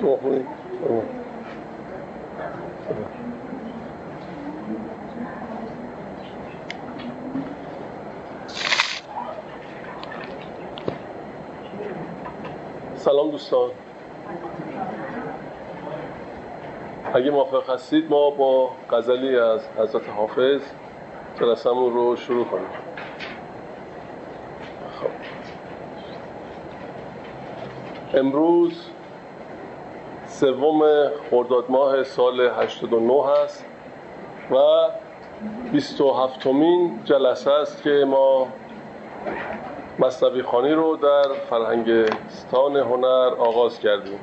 شوخی سلام دوستان، اگه موافق هستید ما با غزلی از حضرت حافظ جلسه‌مون رو شروع کنیم. خب. امروز سوم خرداد ماه سال 89 هست و 27مین جلسه است که ما مثنوی خوانی رو در فرهنگستان هنر آغاز کردیم.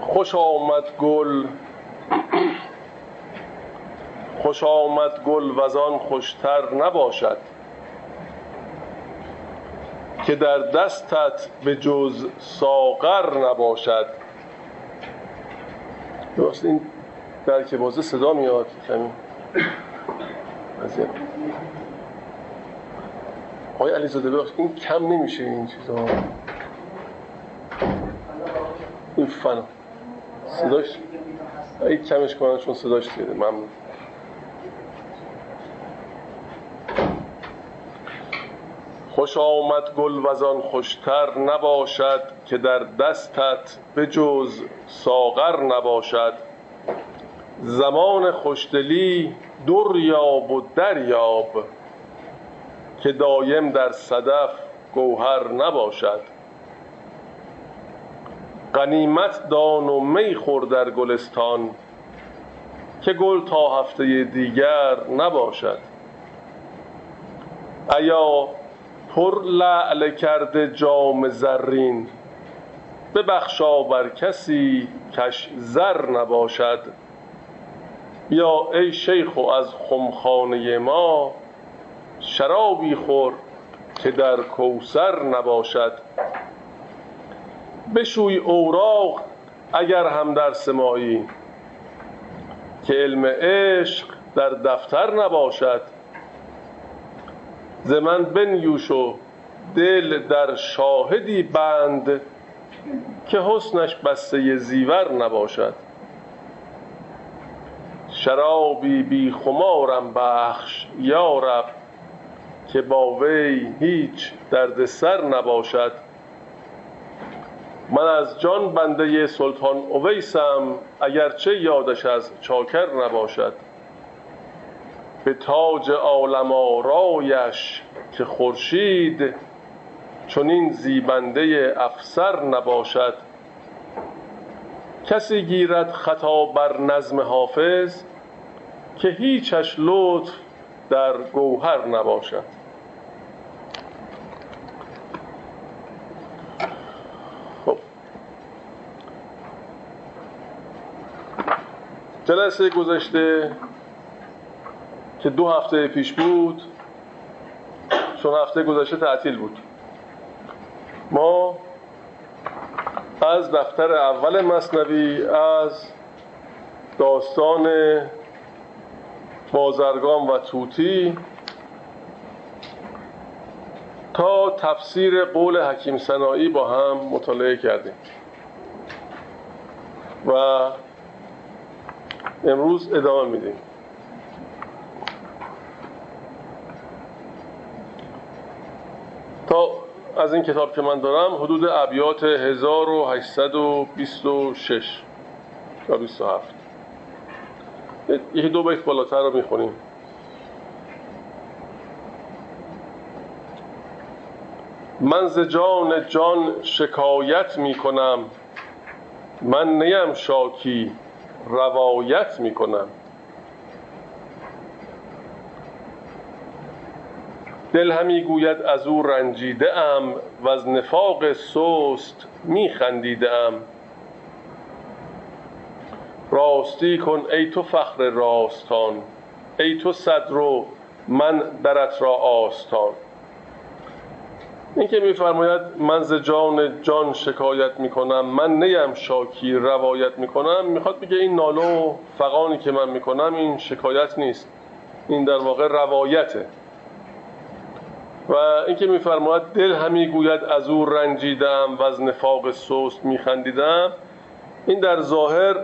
خوش آمد گل، خوش آمد گل وزان خوشتر نباشد که در دستت به جز ساغر نباشد. درست این در که بازه صدا میاد کمی. آقای علیزاده بخش این کم نمیشه، این چیزا این فنا صداش ای کمش کنن چون صداش دیده. ممنون. خوش آمد گل وزان خوشتر نباشد که در دستت به جز ساغر نباشد. زمان خوشدلی دریاب و دریاب که دایم در صدف گوهر نباشد. غنیمت دان و می خور در گلستان که گل تا هفته دیگر نباشد. ایا پر لعل کرده جام زرین ببخشا بر کسی کش زر نباشد. یا ای شیخ از خمخانه ما شرابی خور که در کوثر نباشد. بشوی اوراق اگر هم درس مایی که علم عشق در دفتر نباشد. ز من بنیوش و دل در شاهدی بند که حسنش بسته زیور نباشد. شرابی بی خمارم بخش یا رب که با وی هیچ دردسر نباشد. من از جان بنده سلطان اویسم اگرچه یادش از چاکر نباشد. به تاج عالم آرایش که خورشید چنین زیبنده افسر نباشد. کسی گیرد خطا بر نظم حافظ که هیچش لطف در گوهر نباشد. خب. جلسه گذشته که 2 هفته پیش بود، چون هفته گذشته تعطیل بود، ما از دفتر اول مثنوی از داستان بازرگان و طوطی تا تفسیر قول حکیم سنایی با هم مطالعه کردیم و امروز ادامه میدیم. تا از این کتاب که من دارم حدود ابیات 1826 تا 27 یه 2 بیت بالاتر رو میخونیم. من ز جان جان شکایت میکنم، من نیم شاکی روایت میکنم. دل همی گوید از او رنجیده ام و از نفاق سست میخندیده ام. راستی کن ای تو فخر راستان، ای تو صدر و من درت را آستان. این که میفرماید من ز جان جان شکایت میکنم، من نیم شاکی روایت میکنم، میخواد بگه این ناله و فغانی که من میکنم این شکایت نیست، این در واقع روایته. و اینکه میفرماید دل همی گوید از او رنجیدم و از نفاق سوست میخندیدم، این در ظاهر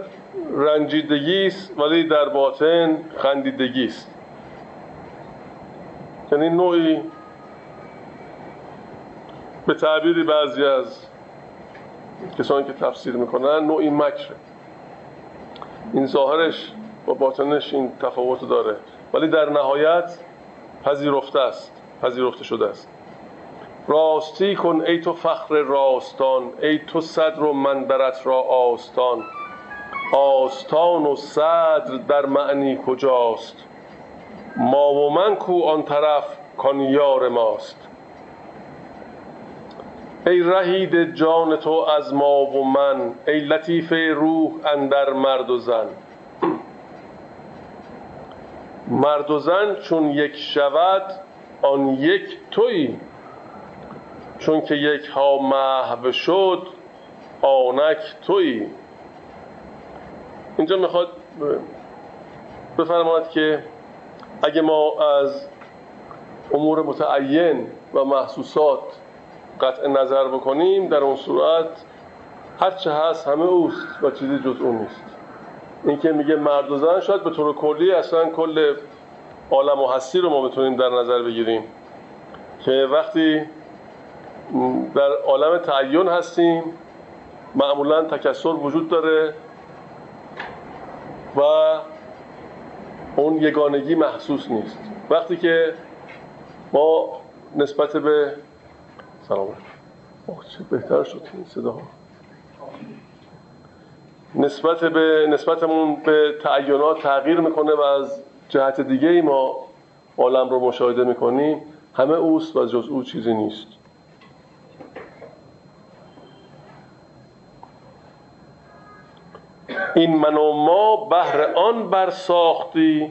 رنجیدگی است ولی در باطن خندیدگی است. یعنی نوعی به تعبیری بعضی از کسانی که تفسیر میکنن نوعی مکره. این ظاهرش و باطنش این تفاوت داره ولی در نهایت پذیرفته است، پذیرفته شده است. راستی کن ای تو فخر راستان، ای تو صدر و منبرت را آستان. آستان و صدر در معنی کجاست؟ ما و من کو آن طرف کان یار ماست. ای رهید جان تو از ما و من، ای لطیف روح اندر مرد و زن. مرد و زن چون یک شود آن یک تویی، چون که یک ها محو شد آنک تویی. اینجا میخواد بفرماید که اگه ما از امور متعین و محسوسات قطع نظر بکنیم، در اون صورت هرچه هست همه اوست و چیزی جز اون نیست. این که میگه مرد و زن شاید به طور کلی اصلا کل عالم و هستی رو ما بتونیم در نظر بگیریم، که وقتی در عالم تعین هستیم معمولا تکثر وجود داره و اون یگانگی محسوس نیست. وقتی که ما نسبت به سلام چه بهتر شد این صداها، نسبتمون به تعینات تغییر میکنه و از جهت دیگه ای ما عالم رو مشاهده میکنیم، همه اوست و جز او چیزی نیست. این من و ما بهر آن بر ساختی،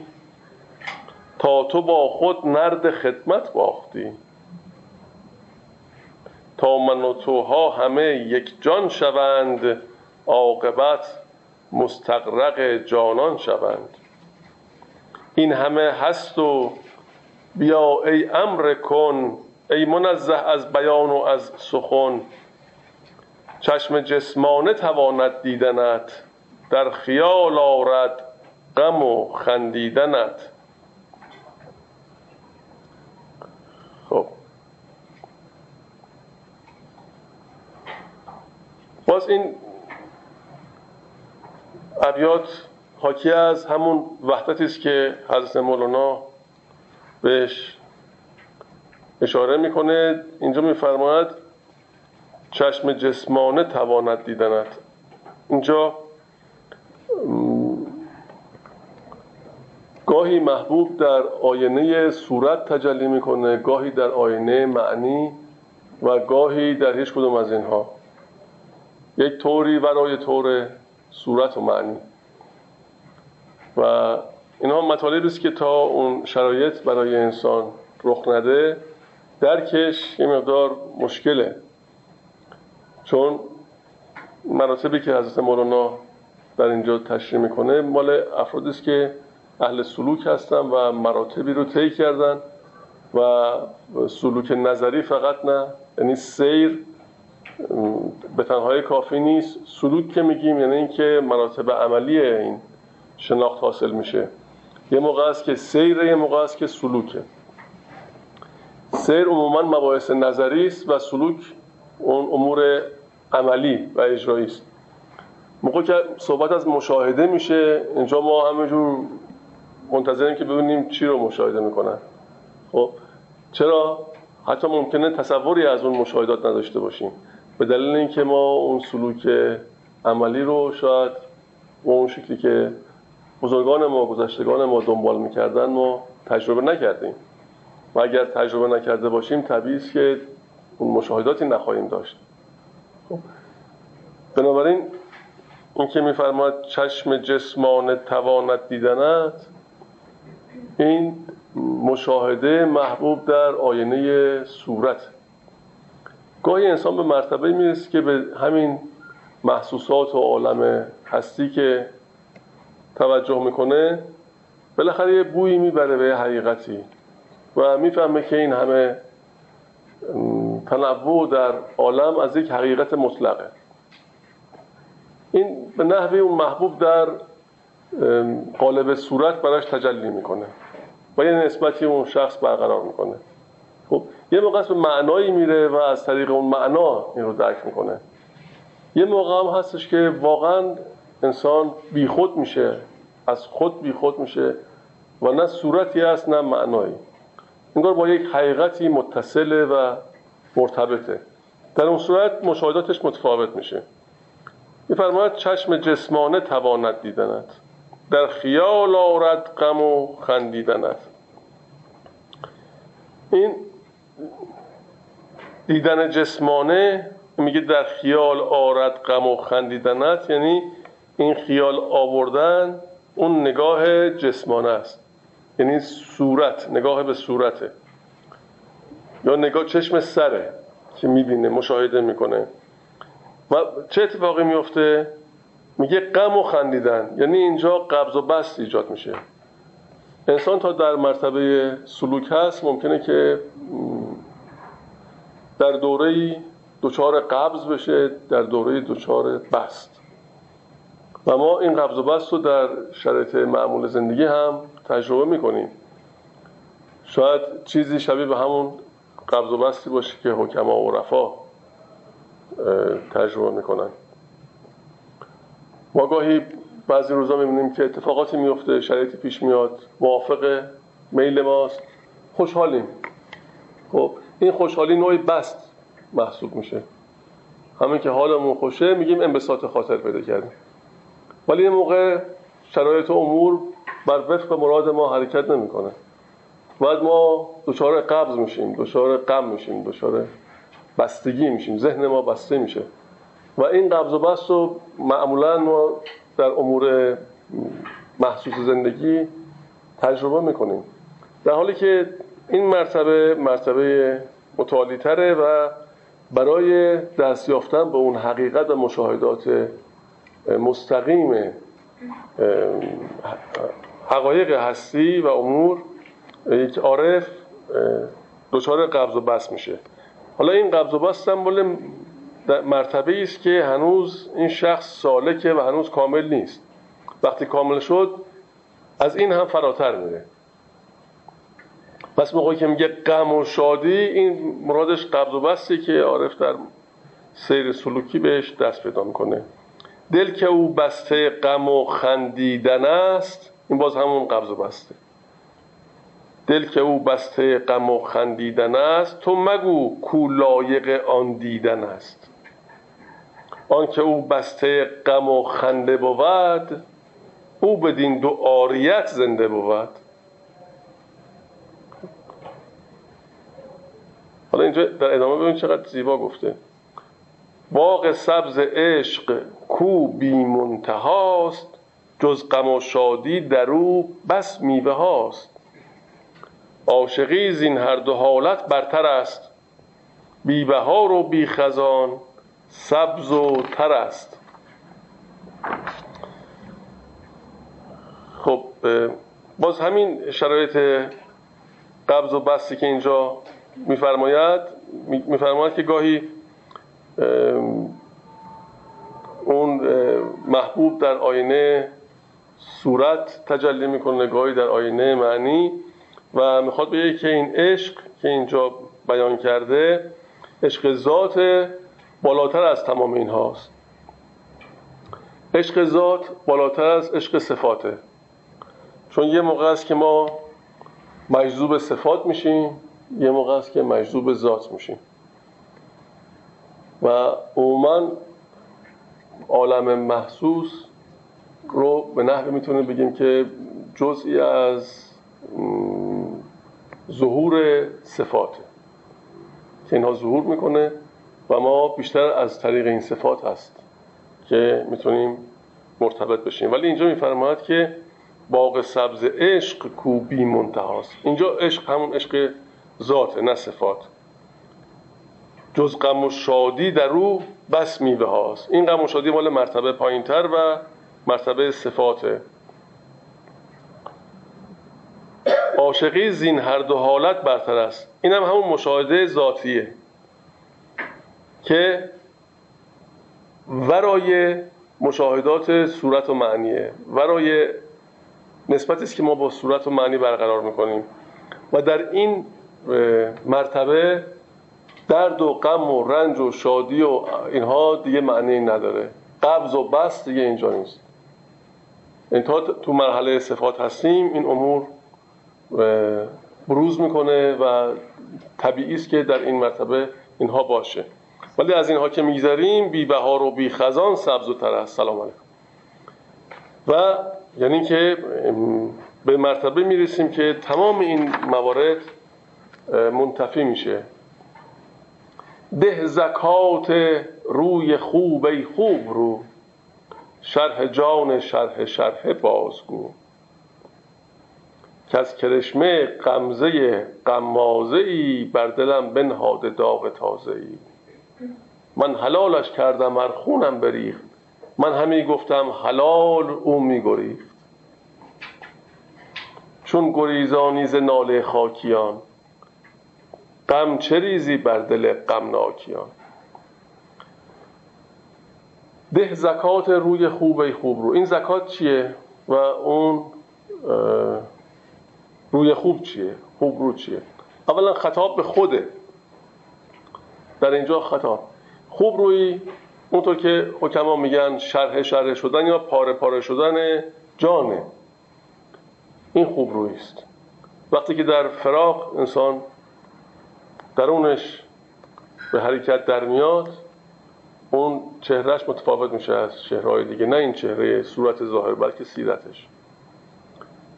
تا تو با خود نرد خدمت باختی. تا من و توها همه یک جان شوند، عاقبت مستغرق جانان شوند. این همه هست و بیا ای امر کن، ای منزه از بیان و از سخن. چشم جسمانه تواند دیدنت، در خیال آرد غم و خندیدنت. خب باز این ابیات حاکی از همون وحدتی است که حضرت مولانا بهش اشاره میکنه. اینجا میفرماید چشم جسمانه تواند دیدنت. اینجا گاهی محبوب در آینه صورت تجلی میکنه، گاهی در آینه معنی و گاهی در هیچ کدوم از اینها. یک طوری برای طور صورت و معنی و اینها مطالبی است که تا اون شرایط برای انسان رخ نده درکش یه مقدار مشکله، چون مراتبی که حضرت مولانا در اینجا تشریح میکنه مال افرادی است که اهل سلوک هستن و مراتبی رو طی کردن و سلوک نظری فقط نه، یعنی سیر به تنهایی کافی نیست. سلوک که میگیم یعنی اینکه مراتب عملی این شناخت حاصل میشه. یه موقع است که سیره، یه موقع است که سلوکه. سیر عموما مباحث نظری است و سلوک اون امور عملی و اجرایی است. موقع که صحبت از مشاهده میشه، اینجا ما همینجور منتظریم که ببینیم چی رو مشاهده میکنن. خب چرا حتی ممکنه تصوری از اون مشاهدات نداشته باشیم، به دلیل اینکه ما اون سلوک عملی رو شاید و اون شکلی که بزرگان ما، گذشتگان ما دنبال میکردن ما تجربه نکردیم و اگر تجربه نکرده باشیم طبیعی است که اون مشاهداتی نخواهیم داشت. خب بنابراین این که میفرماید چشم جسمان تواند دیدنت، این مشاهده محبوب در آینه صورت. گاهی انسان به مرتبه میرسه که به همین محسوسات و عالم هستی که توجه میکنه بالاخره یه بویی میبره به حقیقتی و میفهمه که این همه تنوع در عالم از یک حقیقت مطلقه. این به نحوه اون محبوب در قالب صورت براش تجلی میکنه و یه نسبتی اون شخص برقرار میکنه. خب یه موقع به معنایی میره و از طریق اون معنا این رو درک میکنه. یه موقع هم هستش که واقعا انسان بیخود میشه، از خود بیخود میشه و نه صورتی هست نه معنایی، انگار با یک حقیقتی متصله و مرتبطه. در اون صورت مشاهداتش متفاوت میشه. می‌فرماید چشم جسمانه تواند دیدنت، در خیال آرد غم و خندیدنت. این دیدن جسمانه میگه در خیال آرد غم و خندیدنت، یعنی این خیال آوردن اون نگاه جسمانه است، یعنی صورت، نگاه به صورته یا نگاه چشم سره که میبینه، مشاهده میکنه. و چه اتفاقی میفته؟ میگه غم و خندیدن، یعنی اینجا قبض و بسط ایجاد میشه. انسان تا در مرتبه سلوک هست ممکنه که در دوره‌ای دچار قبض بشه، در دوره‌ای دچار بسط. و ما این قبض و بسط رو در شرایط معمول زندگی هم تجربه میکنیم. شاید چیزی شبیه به همون قبض و بسطی باشه که حکما و عرفا تجربه میکنن. ما گاهی بعضی روزا میبینیم که اتفاقاتی میفته، شرایطی پیش میاد موافق میل ماست، خوشحالیم. خب این خوشحالی نوعی بسط محسوب میشه. همین که حالمون خوشه میگیم انبساط خاطر پیدا کردیم، ولی این موقع شرایط امور بر وفق مراد ما حرکت نمیکنه. بعد ما دچار قبض میشیم، دچار غم میشیم، دچار بستگی میشیم، ذهن ما بسته میشه. و این قبض و بسط رو معمولا ما در امور محسوس زندگی تجربه میکنیم، در حالی که این مرتبه متعالی تره و برای دست یافتن به اون حقیقت و مشاهدات مستقیم حقایق هستی و امور یک عارف دچار قبض و بسط میشه. حالا این قبض و بسط هم مرتبه‌ای است که هنوز این شخص سالکه و هنوز کامل نیست. وقتی کامل شد از این هم فراتر میره. پس موقعی که میگه غم و شادی، این مرادش قبض و بسطی که عارف در سیر سلوکی بهش دست پیدا میکنه. دل که او بسته غم و خندیدن است، این باز همون قبض و بسطه. دل که او بسته غم و خندیدن است، تو مگو کو لایق آن دیدن است. آن که او بسته غم و خنده بود، او بدین دو عاریت زنده بود. حالا اینجا در ادامه ببین چقدر زیبا گفته. باغ سبز عشق کو بی منتهاست، جز غم و شادی در او بس میوه هاست. عاشقی زین هر دو حالت برتر است، بی بهار و بی خزان سبز و تر است. خب باز همین شرایط قبض و بسطی که اینجا میفرماید که گاهی اون محبوب در آینه صورت تجلی میکنه، گاهی در آینه معنی. و میخواد بگه که این عشق که اینجا بیان کرده عشق ذات بالاتر از تمام این هاست. عشق ذات بالاتر از عشق صفاته، چون یه موقع است که ما مجذوب صفات میشیم، یه موقع است که مجذوب ذات میشیم. و عموما عالم محسوس رو به نحوی میتونیم بگیم که جزئی از ظهور صفات، که اینها ظهور میکنه و ما بیشتر از طریق این صفات هست که میتونیم مرتبط بشیم. ولی اینجا میفرماید که باغ سبز عشق کو بی منتهاست. اینجا عشق همون عشق ذاته نه صفات. جز غم و شادی در او بس میوه هاست. این غم و شادی مال مرتبه پایین تر و مرتبه صفاته. عاشقی زین هر دو حالت برتر است. این هم همون مشاهده ذاتیه که ورای مشاهدات صورت و معنیه، ورای نسبتی است که ما با صورت و معنی برقرار میکنیم و در این مرتبه درد و غم و رنج و شادی و اینها دیگه معنی نداره، قبض و بسط دیگه اینجا نیست. تا تو مرحله صفات هستیم این امور بروز میکنه و طبیعی است که در این مرتبه اینها باشه، ولی از اینها که میگذریم بی بهار و بی خزان سبز و تر است. سلام علیکم. و یعنی که به مرتبه میرسیم که تمام این موارد منتفی میشه. ده زکات روی خوب ای خوب رو، شرح جان شرح شرح بازگو، که از کرشمه غمزه غمازه‌ای بر دلم بنهاد داغ تازه‌ای. من حلالش کردم هر خونم بریخت، من همی گفتم حلال او می‌گریخت. چون گریزانی ز ناله خاکیان، غم چه ریزی بر دل غمناکیان. ده زکات روی خوبه خوب رو، این زکات چیه و اون روی خوب چیه، خوب رو چیه؟ اولا خطاب به خوده، در اینجا خطاب خوب روی، اونطور که حکما میگن شرح شرح شدن یا پاره پاره شدن جانه، این خوب روی است. وقتی که در فراق انسان درونش به حرکت در میاد، اون چهرهش متفاوت میشه از چهرهای دیگه، نه این چهره صورت ظاهر بلکه سیرتش.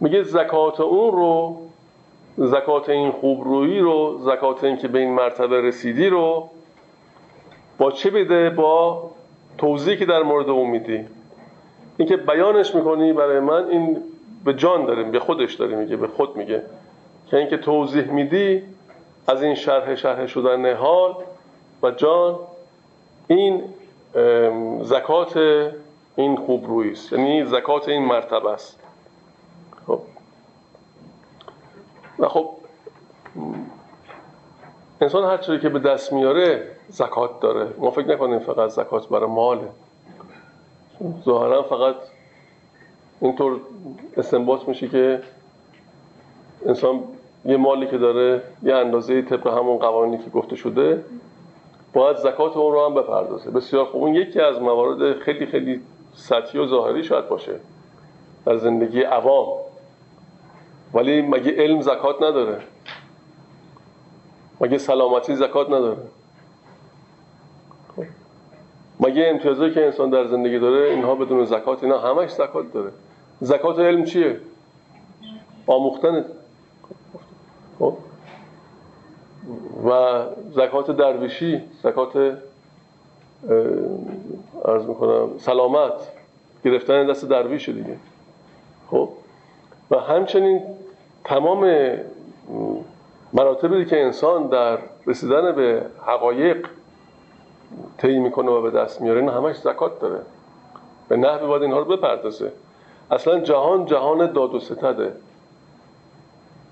میگه زکات اون رو، زکات این خوبرویی رو، زکات این که به این مرتبه رسیدی رو با چه بده؟ با توضیحی که در مورد اون میدی، این که بیانش میکنی برای من، این به جان داره، به خودش داره میگه، به خود میگه که این که توضیح میدی از این شرح شرح شدن حال و جان، این زکات این خوبرویی است، یعنی زکات این مرتبه است. خب و خب انسان هر چیزی که به دست میاره زکات داره. ما فکر نکنیم فقط زکات برای ماله، ظاهرا فقط اینطور استنباط میشه که انسان یه مالی که داره یه اندازه‌ای طبق همون قوانینی که گفته شده باید زکات اون رو هم بپردازه. بسیار خوب، اون یکی از موارد خیلی خیلی سطحی و ظاهری شاید باشه در زندگی عوام، ولی مگه علم زکات نداره؟ مگه سلامتی زکات نداره؟ مگه امتیازی که انسان در زندگی داره اینها بدون زکات، اینا همش زکات داره. زکات علم چیه؟ آموختن. خب و زکات درویشی، زکات عرض میکنم سلامت، گرفتن دست درویش دیگه. خب و همچنین تمام مراتبی که انسان در رسیدن به حقایق طی میکنه و به دست میاره، این همش زکات داره. به نحوی باید اینها رو بپردازه. اصلا جهان جهان داد و ستده،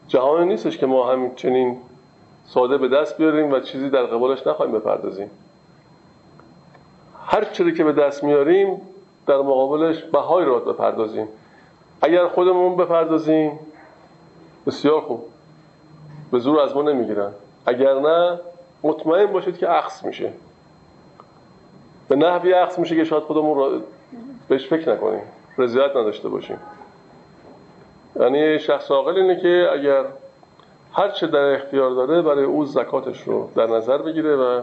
جهان نیستش که ما همچنین ساده به دست بیاریم و چیزی در قبالش نخواهیم بپردازیم. هر چیزی که به دست میاریم در مقابلش بهای را بپردازیم. اگر خودمون بپردازیم بسیار خوب، به زور از ما نمیگیرن، اگر نه مطمئن باشید که عکس میشه، به نحوی عکس میشه که شاید خودمون را بهش فکر نکنیم، رضایت نداشته باشیم. یعنی شخص عاقل اینه که اگر هر چه در اختیار داره برای او زکاتش رو در نظر بگیره و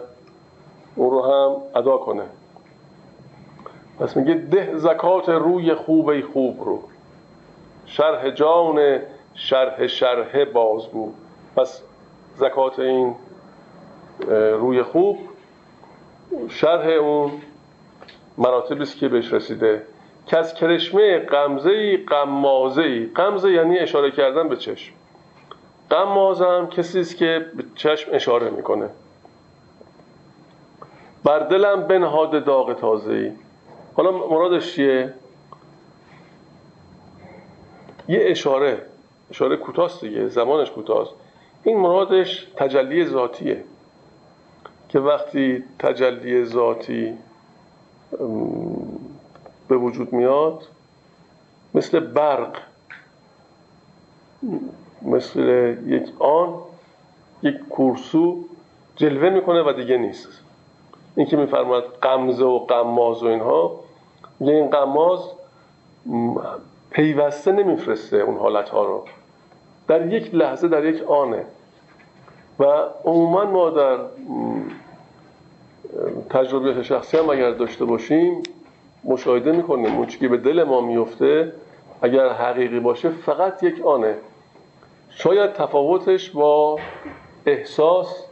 اون رو هم ادا کنه. پس میگه ده زکات روی خوبه خوب رو، شرح جان شرح شرح بازگو. پس زکات این روی خوب شرح اون مراتبی است که بهش رسیده. کس کرشمه غمزه‌ای غمازه‌ای، غمزه یعنی اشاره کردن به چشم، غماز هم کسی است که به چشم اشاره میکنه. بر دلم بنهاد داغ تازه‌ای، حالا مرادش چیه؟ یه اشاره، اشاره کوتاست دیگه، زمانش کوتاست. این مرادش تجلی ذاتیه که وقتی تجلی ذاتی به وجود میاد مثل برق، مثل یک آن، یک کورسو جلوه میکنه و دیگه نیست. این که میفرماد غمزه و غماز و اینها، یه این غماز پیوسته نمیفرسته اون حالتها رو، در یک لحظه، در یک آنه. و عموما ما در تجربه شخصی هم اگر داشته باشیم مشاهده میکنیم اون چیزی که به دل ما میفته اگر حقیقی باشه فقط یک آنه. شاید تفاوتش با احساس،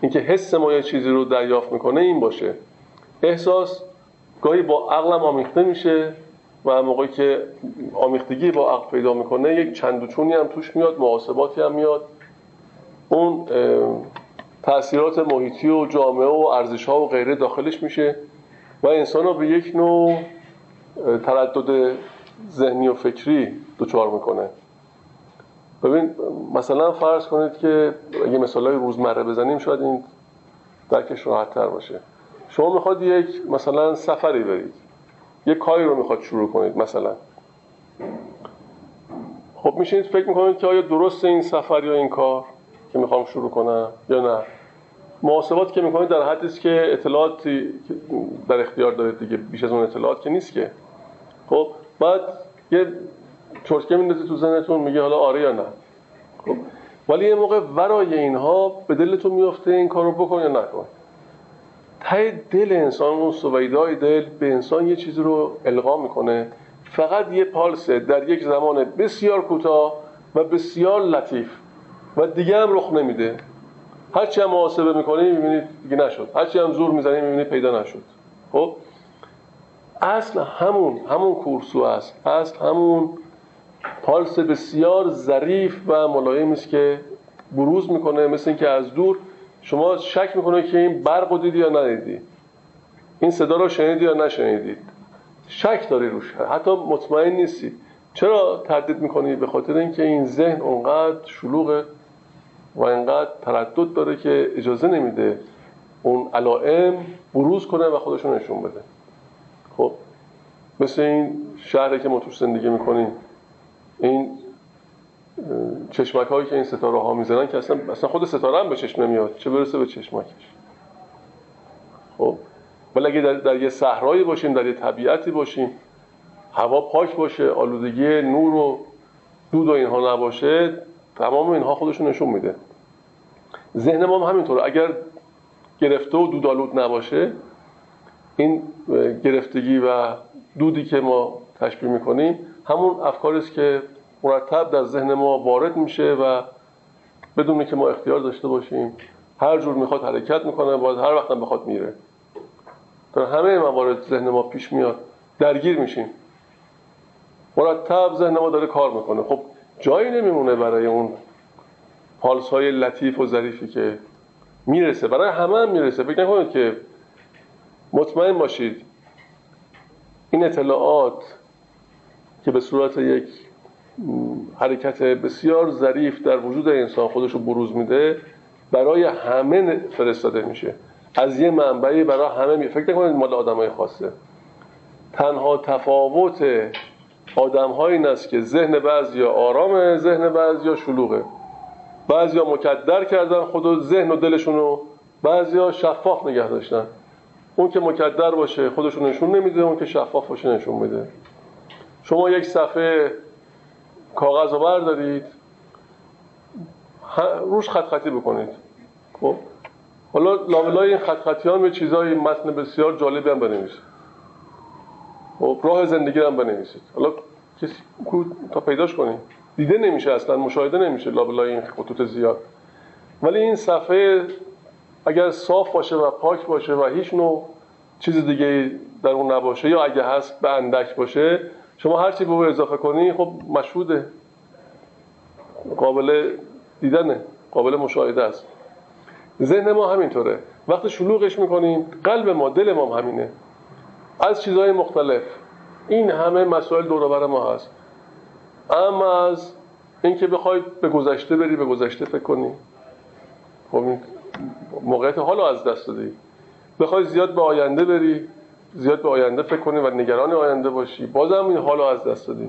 اینکه حس ما یه چیزی رو دریافت میکنه، این باشه. احساس گاهی با عقل آمیخته میشه و موقعی که آمیختگی با عقل پیدا میکنه یک چند و چونی هم توش میاد، محاسباتی هم میاد، اون تأثیرات محیطی و جامعه و ارزش‌ها و غیره داخلش میشه و انسان رو به یک نوع تردد ذهنی و فکری دچار میکنه. ببین مثلا فرض کنید که اگه مثالای روزمره بزنیم شاید این درکش راحت‌تر باشه. شما میخواد یک مثلا سفری برید، یک کاری رو میخواد شروع کنید مثلا، خب میشینید فکر میکنید که آیا درست این سفر یا این کار که میخوام شروع کنم یا نه. محاسبات که میکنید در حدی است که اطلاعات در اختیار دارید دیگه، بیش از اون اطلاعات که نیست که. خب بعد یه چرتکه میندازید تو ذهنتون میگه حالا آره یا نه. خب ولی یه موقع ورای اینها به دلتون میفته این کارو بکن یا نکن. ته دل انسان، اون سویدای دل به انسان یه چیزی رو القا میکنه، فقط یه پالس در یک زمان بسیار کوتاه و بسیار لطیف و دیگه هم رخ نمیده. هرچی هم محاسبه میکنی میبینید دیگه نشد، هرچی هم زور میزنی میبینید پیدا نشد. خب اصل همون کورسو است، اصل همون پالس بسیار ظریف و ملایمی است که بروز میکنه، مثل اینکه از دور شما شک میکنه که این برق رو دیدی یا ندیدی، این صدا رو شنیدی یا نشنیدید، شک داری روش، حتی مطمئن نیستی. چرا تردید میکنی؟ به خاطر اینکه این ذهن اونقدر شلوغه و اینقدر تردد داره که اجازه نمیده اون علائم بروز کنه و خودشون نشون بده. خب مثل این شهری که ما توش زندگی میکنیم، این چشمک هایی که این ستاره ها میزنن که اصلا خود ستاره هم به چشم نمیاد، چه برسه به چشمکش. خب ولی اگه در یه صحرایی باشیم، در یه طبیعتی باشیم، هوا پاک باشه، آلودگی نور و دود و اینها نباشه، تمام اینها خودشون نشون میده. ذهن ما هم همینطوره، اگر گرفته و دودآلود نباشه، این گرفتگی و دودی که ما تشبیه میکنیم همون افکاری است که مرتب در ذهن ما وارد میشه و بدون که ما اختیار داشته باشیم هر جور میخواد حرکت میکنه، باز هر وقت هم بخواد میره. در همه موارد ذهن ما پیش میاد، درگیر میشیم، مرتب ذهن ما داره کار میکنه. خب جایی نمیمونه برای اون پالس های لطیف و ظریفی که میرسه، برای همه هم میرسه. فکر نکنید که، مطمئن باشید این اطلاعات که به صورت یک حرکت بسیار ظریف در وجود انسان خودش رو بروز میده برای همه فرستاده میشه، از یه منبعی برای همه فکر نکنید مال آدمای خاصه. تنها تفاوت آدم‌ها این است که ذهن بعضیا آرامه، ذهن بعضیا شلوغه، بعضیا مکدر کردن خود و ذهن و دلشون رو، بعضیا شفاف نگه داشتن. اون که مکدر باشه خودشون نشون نمیده، اون که شفاف باشه نشون میده. شما یک صفحه کاغذ رو بردارید، روش خط خطی بکنید، خب حالا لابلای این خط خطی‌ها یه چیزای متن بسیار جالبی هم بنویسید، خب راه زندگی هم بنویسید، حالا کسی تا پیداش کنید، دیده نمیشه، اصلا مشاهده نمیشه لابلای این خطوط زیاد. ولی این صفحه اگر صاف باشه و پاک باشه و هیچ نوع چیز دیگه در اون نباشه، یا اگه هست به اندک باشه، شما هر چی به او اضافه کنی خب مشهوده، قابل دیدنه، قابل مشاهده است. ذهن ما همینطوره، وقتی شلوغش میکنیم، قلب ما، دل ما همینه، از چیزهای مختلف، این همه مسائل دور و بر ما هست. اما از اینکه بخواید به گذشته بری، به گذشته فکر کنی، خب موقعیت حالو از دست دادی. بخوای زیاد به آینده بری، زیاد به آینده فکر کنی و نگران آینده باشی، بازم این حالو از دست دادی.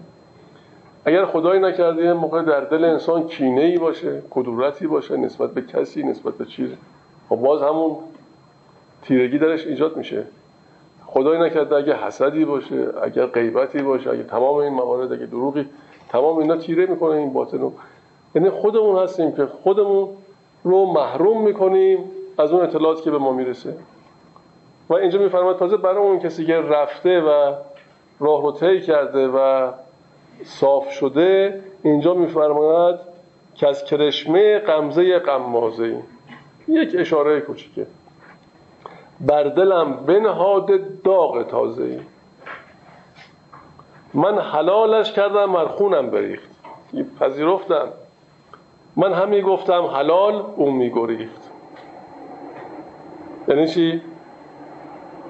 اگر خدایی نکرده یه موقع در دل انسان کینه‌ای باشه، کدورتی باشه نسبت به کسی، نسبت به چیز، خب باز همون تیرگی درش ایجاد میشه. خدایی نکرده اگه حسدی باشه، اگه غیبتی باشه، اگه تمام این موارد، اگه دروغی، تمام اینا تیره میکنه این باطن رو. یعنی خودمون هستیم که خودمون رو محروم میکنیم از اون اطلاعاتی که به ما میرسه. و اینجا میفرماد تازه برای اون کسی که رفته و راه رو طی کرده و صاف شده، اینجا میفرماد که از کرشمه غمزه غمازه، یک اشاره کوچیکه، بر دلم بنهاد داغ تازه‌ای، من حلالش کردم بر خونم بریخت، پذیرفتم، من همی گفتم حلال اون میگریخت. یعنی چی؟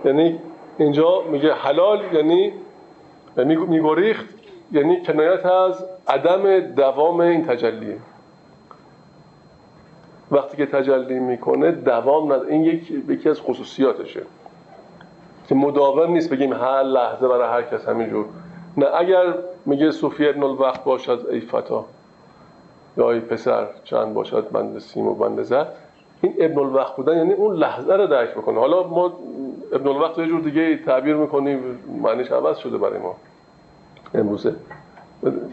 یعنی اینجا میگه حلال یعنی میگریخت، یعنی کنایت از عدم دوام این تجلیه. وقتی که تجلی میکنه دوام نداره، این یکی از خصوصیاتشه که مداوم نیست بگیم هر لحظه برای هر کس همینجور. نه، اگر میگه صوفی ابن الوقت باشد ای فتا یا ای پسر چند باشد بند سیم و بند زر، این ابن الوقت بودن یعنی اون لحظه رو درک بکنه. حالا ما ابن الوقت رو یه جور دیگه تعبیر میکنیم، معنیش عوض شده برای ما امروزه،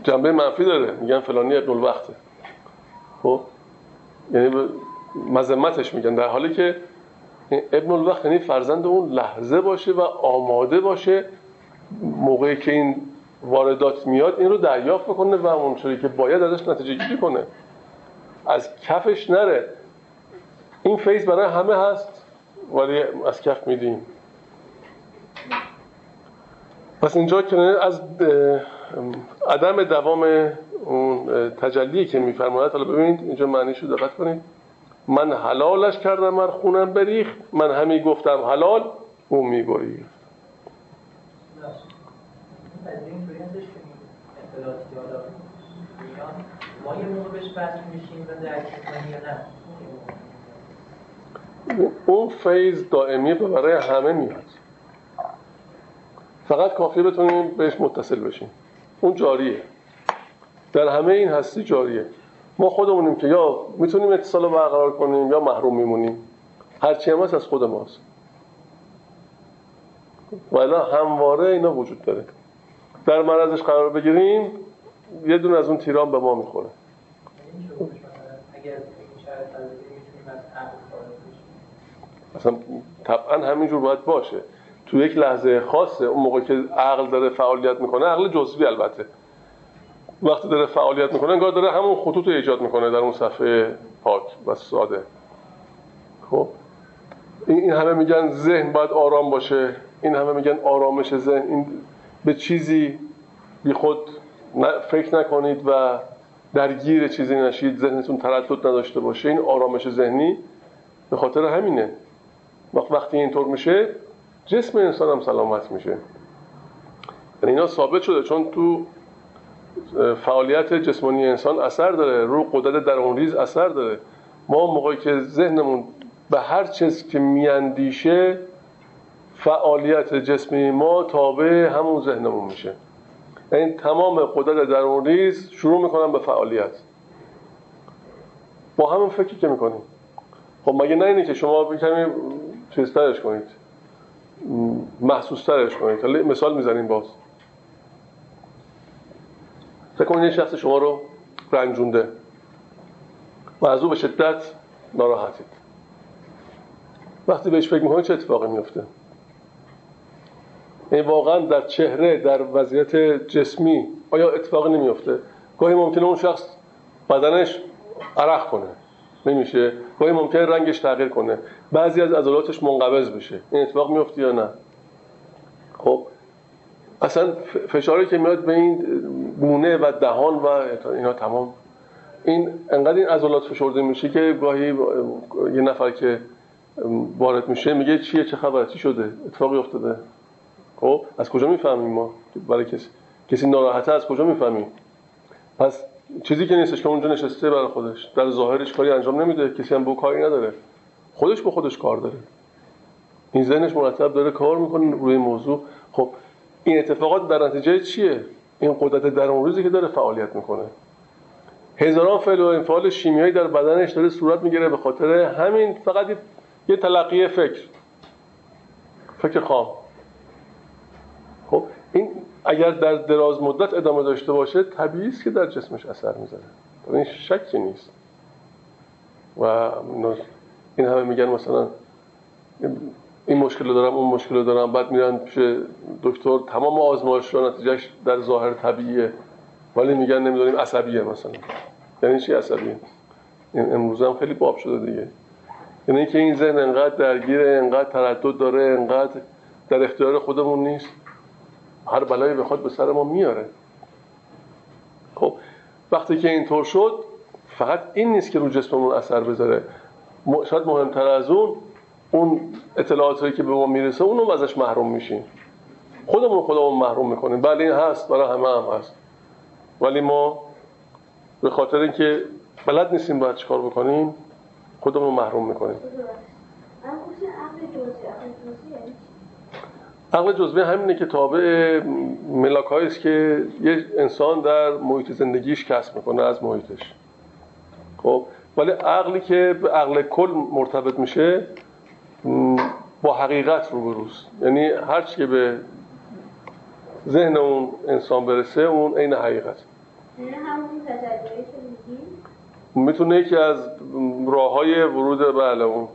جنبه منفی داره، میگن فلانی ابن الوقته، خب یعنی مذمتش میگن، در حالی که ابن الوقت یعنی فرزند اون لحظه باشه و آماده باشه موقعی که این واردات میاد این رو دریافت بکنه و اونطوری که باید ازش نتیجه گیری کنه، از کفش نره. این فیض برای همه هست ولی از کف میدیم. پس اینجا که از عدم دوام اون تجلیه که میفرماید، حالا ببینید اینجا معنیشو دقت کنید، من حلالش کردم بر خونم بریخت، من همی گفتم حلال اون میگریخت. از این طوری هستش که اطلاعاتی که آدم ما یه موقع بهش بست میشیم و درک می‌کنیم یا نه، اون فیض دائمی برای همه میاد، فقط کافیه بتونیم بهش متصل بشیم، اون جاریه، در همه این هستی جاریه. ما خودمونیم که یا میتونیم اتصال رو برقرار کنیم یا محروم میمونیم، هرچی هم هست از خود ماست و الان همواره اینا وجود داره. در مرزش قرار بگیریم یه دونه از اون تیران به ما میخوره. اصلا طبعا همینجور باید باشه، تو یک لحظه خاصه، اون موقع که عقل داره فعالیت میکنه، عقل جزوی البته، وقتی داره فعالیت میکنه انگار داره همون خطوط رو ایجاد میکنه در اون صفحه پاک و ساده. خب این همه میگن ذهن باید آرام باشه، این همه میگن آرامش ذهن، این به چیزی بی خود فکر نکنید و درگیر چیزی نشید، ذهنتون تردد نداشته باشه، این آرامش ذهنی به خاطر همینه. وقتی اینطور میشه جسم انسان هم سلامت میشه. یعنی اینا ثابت شده چون تو فعالیت جسمانی انسان اثر داره، رو قدرت درونریز اثر داره. ما موقعی که ذهنمون به هر چیز که میاندیشه، فعالیت جسمی ما تابع همون ذهنمون میشه، یعنی تمام قدرت درونریز شروع میکنن به فعالیت با همون فکری که میکنیم. خب مگه نه اینه که شما بکنید چیزترش کنید، محسوسترش کنید. مثال میزنیم، باز فکر کنید یه شخص شما رو رنجونده و از او به شدت ناراحتید، وقتی بهش فکر میکنید چه اتفاقی میفته؟ این واقعا در چهره، در وضعیت جسمی آیا اتفاقی نمیفته؟ گاهی ممکنه اون شخص بدنش عرق کنه، نمیشه، گاهی ممکنه رنگش تغییر کنه، بعضی از عضلاتش منقبض بشه. این اتفاق میفته یا نه؟ خب اصلا فشاری که میاد به این گونه و دهان و اینا، تمام این انقدر این عضلات فشرده میشه که گاهی یه نفر که وارد میشه میگه چیه، چه خبره، چی شده، اتفاقی افتاده. خب از کجا میفهمیم ما برای کسی ناراحته؟ از کجا میفهمیم؟ پس چیزی که نیستش که اونجا نشسته برای خودش، در ظاهرش کاری انجام نمیده، کسی هم به او کاری نداره، خودش با خودش کار داره، این ذهنش مرتب داره کار میکنه روی موضوع. خب این اتفاقات در نتیجه چیه؟ این قدرت درون‌ریزی که داره فعالیت میکنه، هزاران فعل و انفعال شیمیایی در بدنش داره صورت میگیره به خاطر همین فقط یه تلقی فکر خام. خب این اگر در دراز مدت ادامه داشته باشه طبیعی است که در جسمش اثر میذاره، این شکی نیست. و این همه میگن مثلا این مشکل رو دارم اون مشکل رو دارم، بعد میرن پیش دکتر، تمام آزمایش رو نتیجهش در ظاهر طبیعیه، ولی میگن نمیدونیم عصبیه مثلا. یعنی چی عصبیه؟ این امروزه هم خیلی باب شده دیگه، یعنی اینکه این ذهن انقدر درگیره، انقدر تردد داره، انقدر در اختیار خودمون نیست، هر بلایی بخواد به سر ما میاره. خب وقتی که اینطور شد فقط این نیست که رو جسممون اثر بذاره، شاید مهمتر از اون اطلاعاتی که به ما میرسه اونم ازش محروم میشیم، خودمون محروم میکنیم. بله این هست، برای همه هم هست، ولی ما به خاطر اینکه بلد نیستیم باید چیکار بکنیم خودمون محروم میکنیم. عقل جزوی همینه که تابع ملاک‌هایی است که یه انسان در محیط زندگیش کسب میکنه از محیطش. خب ولی عقلی که به عقل کل مرتبط میشه با حقیقت روبروست، یعنی هر چی که به ذهن اون انسان برسه اون عین حقیقت. یعنی همون تجربه‌ای که میگیم میتونه یکی از راه‌های ورود بله اون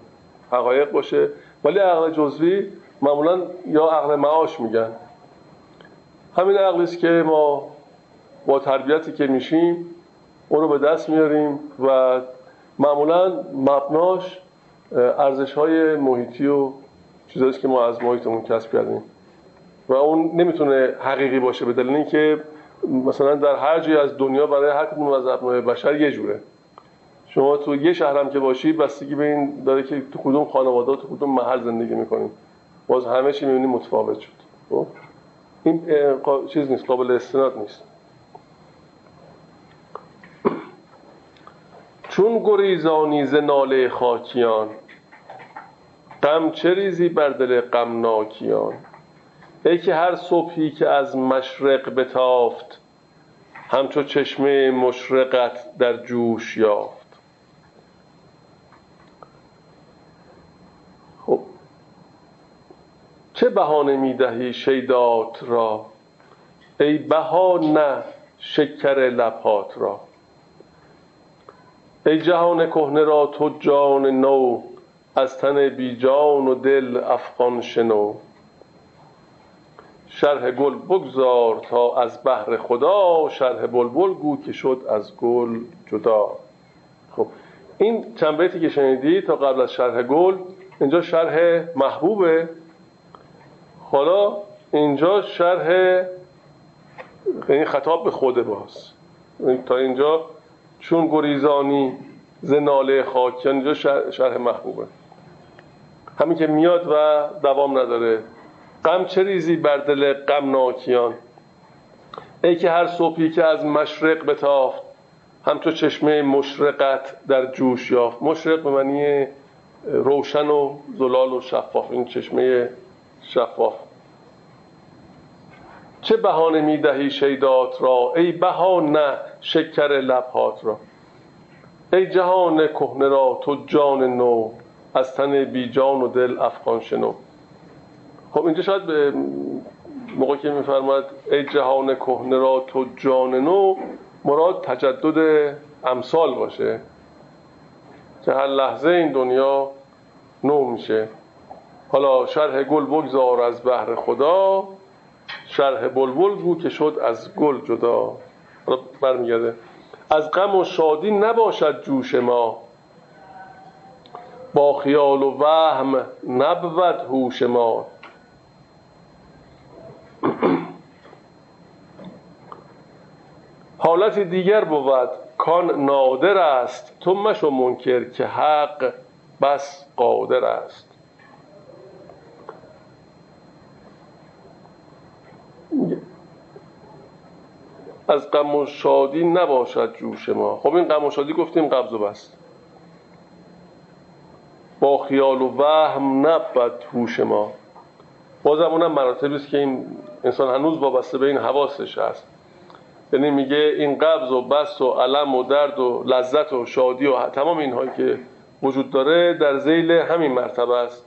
حقایق باشه، ولی عقل جزوی معمولا یا عقل معاش میگن، همین عقلی است که ما با تربیتی که میشیم اون رو به دست میاریم و معمولا مبناش ارزش‌های محیطی و چیزایی که ما از محیطمون کسب کردیم و اون نمیتونه حقیقی باشه به دلیل اینکه مثلا در هر جای از دنیا برای هر کدوم از ابنای بشر یه جوره. شما تو یه شهر هم که باشی بستگی به این داره که تو کدوم خانواده و تو کدوم محل زندگی می‌کنی، باز همه چی می‌بینی متفاوت شد. این چیز نیست، قابل استناد نیست. چون گریزانی ز ناله خاکیان، غم چه ریزی بر دل غمناکیان. ای که هر صبحی که از مشرق بتافت، همچو چشمه مشرقت در جوش یافت. خب چه بهانه میدهی شیدات را، ای بهانه شکر لبهات را. ای جهان کهنه را تو جان نو، از تن بی جان و دل افغان شنو. شرح گل بگذار تا از بحر خدا، شرح بلبل گو که شد از گل جدا. خب این چند بیتی که شنیدی تا قبل از شرح گل، اینجا شرح محبوبه. حالا اینجا شرح یعنی خطاب به خوده باز. تا اینجا چون گریزانی ز ناله خاکیان، اینجا شرح محبوبه، همین که میاد و دوام نداره. غم چه ریزی بر دل غمناکیان، ای که هر صبحی که از مشرق بتافت، همچو چشمه مشرقت در جوش یافت. مشرق به معنی روشن و زلال و شفاف، این چشمه شفاف. چه بهانه میدهی شیدات را، ای بهانه شکر لبهات را. ای جهان کهنه را تو جان نو، از تن بی جان و دل افغان شنو. خب اینجا شاید به موقعی که میفرماد ای جهان کهنه را تو جان نو، مراد تجدد امثال باشه که هر لحظه این دنیا نو میشه. حالا شرح گل بگذار از بحر خدا، شرح بلبل گو که شد از گل جدا. برمیگرده از غم و شادی نباشد جوش ما، با خیال و وهم نبود هوش ما. حالت دیگر بود کان نادر است، تو مشو منکر که حق بس قادر است. از غم و شادی نباشد جوش ما. خب این غم و شادی گفتیم قبض و بست. با خیال و وهم نبود هوش ما. بازم اونم مراتبی است که این انسان هنوز وابسته به این حواسش هست. یعنی میگه این قبض و بست و علم و درد و لذت و شادی و تمام اینهایی که وجود داره در ذیل همین مرتبه است.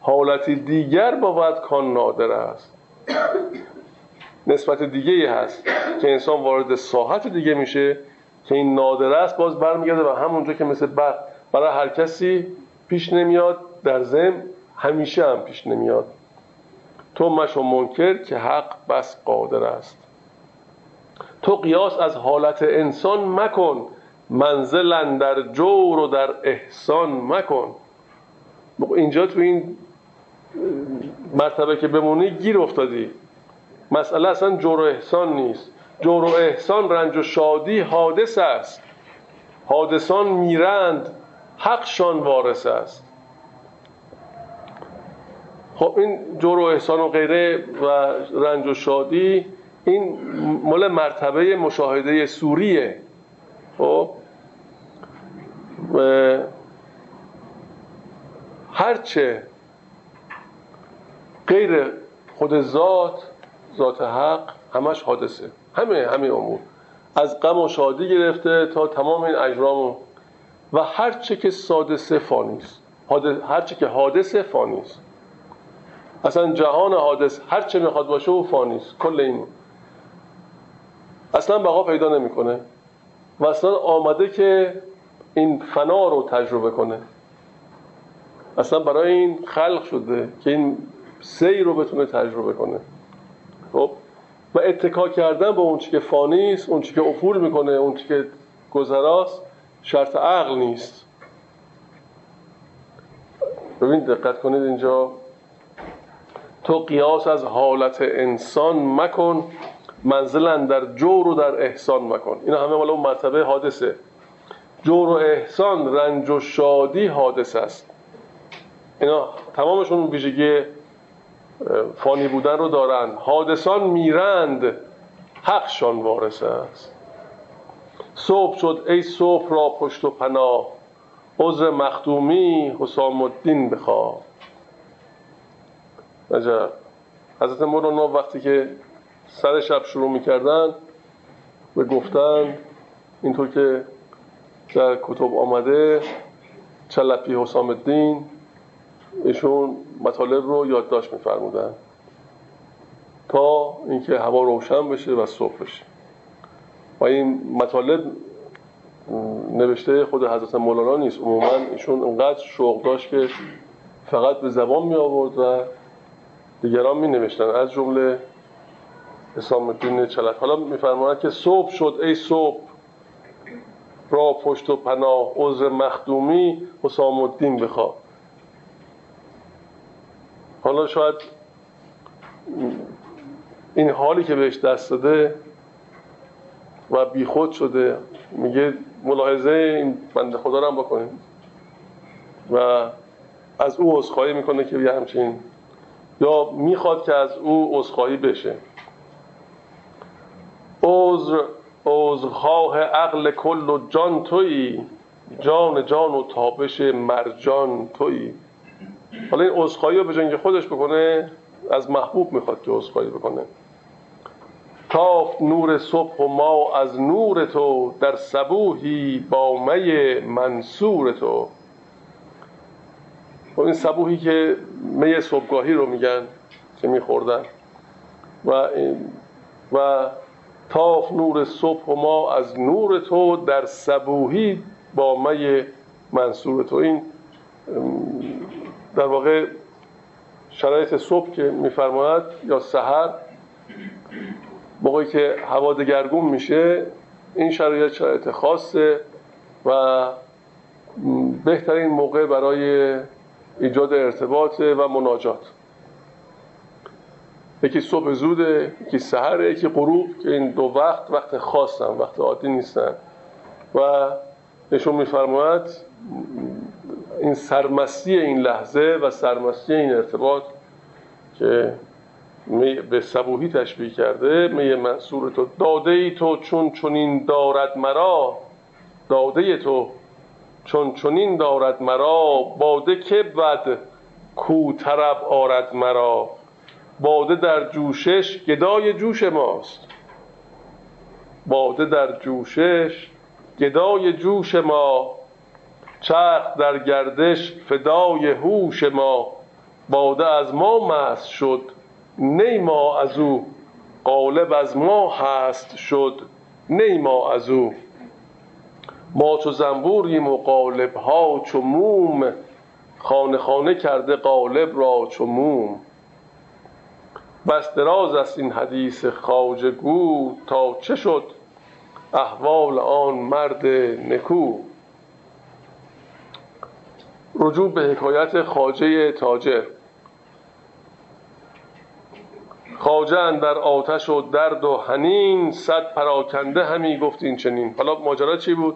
حالتی دیگر باید کان نادر است. نسبت دیگه‌ای هست که انسان وارد ساحت دیگه میشه که این نادر است، باز برمیگرده و همونجا که مثل برق برای هر کسی پیش نمیاد، در ذهن همیشه هم پیش نمیاد. تو مشو منکر که حق بس قادر است. تو قیاس از حالت انسان مکن، منزلن در جور و در احسان مکن. اینجا تو این مرتبه که بمونی گیر افتادی. مسئله اصلا جور و احسان نیست. جور و احسان رنج و شادی حادث است. حادثان میرند، حقشان وارث است. خب این جور و احسان و غیره و رنج و شادی این مال مرتبه مشاهده سوریه. خب هرچه غیر خود ذات حق همش حادثه. همه امور از غم و شادی گرفته تا تمام این اجرام و هرچه که سادسه فانی است. هرچه که حادثه فانی است. اصلا جهان حادث هرچه میخواد باشه و فانی است. کل این اصلا بقا پیدا نمیکنه و اصلا آمده که این فنا رو تجربه کنه. اصلا برای این خلق شده که این سیر رو بتونه تجربه کنه. خب و اتکا کردن به اون چی که فانی است، اون چی که افول میکنه، اون چی که گذراست، شرط عقل نیست. ببین دقت کنید اینجا، تو قیاس از حالت انسان مکن، منزلن در جور و در احسان مکن. اینا همه مال اون مرتبه حادثه. جور و احسان رنج و شادی حادث است. اینا تمامشون ویژگی فانی بودن رو دارن. حادثان میرند، حقشان وارث است. صبح شد ای صبح را پشت و پناه، عذر مخدومی حسام الدین بخواه. عجب حضرت مولانا وقتی که سر شب شروع میکردن به گفتن، اینطور که در کتب آمده، چلپی حسام الدین ایشون مطالب رو یادداشت میفرمودن تا اینکه هوا روشن بشه و صبح بشه. و این مطالب نوشته خود حضرت مولانا نیست. عموما ایشون انقدر شوق داشت که فقط به زبان می آورد و دیگران می نوشتن، از جمله حسام الدین چلپی. حالا می فرماند که صبح شد ای صبح را پشت و پناه، عذر مخدومی حسام الدین بخواه. حالا شاید این حالی که بهش دست داده و بی خود شده، میگه ملاحظه این بنده خدا رو هم بکنیم و از او عذرخواهی میکنه که یه همچین، یا میخواد که از او عذرخواهی بشه. عذرخواه عقل کل و جان تویی، جان جان و تابش مرجان تویی. حالا این عذرخواهی رو به جنگ خودش بکنه، از محبوب میخواد که عذرخواهی بکنه. تافت نور صبح و ما از نور تو، در صبوحی با می منصور تو. این صبوحی که می صبحگاهی رو میگن که میخوردن. و تافت نور صبح و ما از نور تو، در صبوحی با می منصور تو. این در واقع شرایط صبح که میفرماید، یا سحر، موقعی که هوا دگرگون میشه، این شرایط خاصه و بهترین موقع برای ایجاد ارتباط و مناجات. یکی صبح زوده، یکی سحره، یکی غروب، که این دو وقت خاصن، وقت عادی نیستن. و نشون میفرماید این سرمستی این لحظه و سرمستی این ارتباط که به صبوحی تشبیه کرده، می منصور تو داده ای تو چون چنین دارد مرا، داده تو چون چنین دارد مرا، باده که بد کو طرب آرد مرا، باده در جوشش گدای جوش ماست، باده در جوشش گدای جوش ما، چرخ در گردش فدای هوش ما، باده از ما مست شد نی ما از او، قالب از ما هست شد نی ما از او، ما چو زنبوریم و قالب ها چو موم، خانه خانه کرده قالب را چو موم، بس دراز است این حدیث خواجه گو، تا چه شد احوال آن مرد نکو. رجوع به حکایت خواجه تاجر. خواجه اندر آتش و درد و حنین، صد پراکنده همی گفت این چنین. حالا ماجرا چی بود؟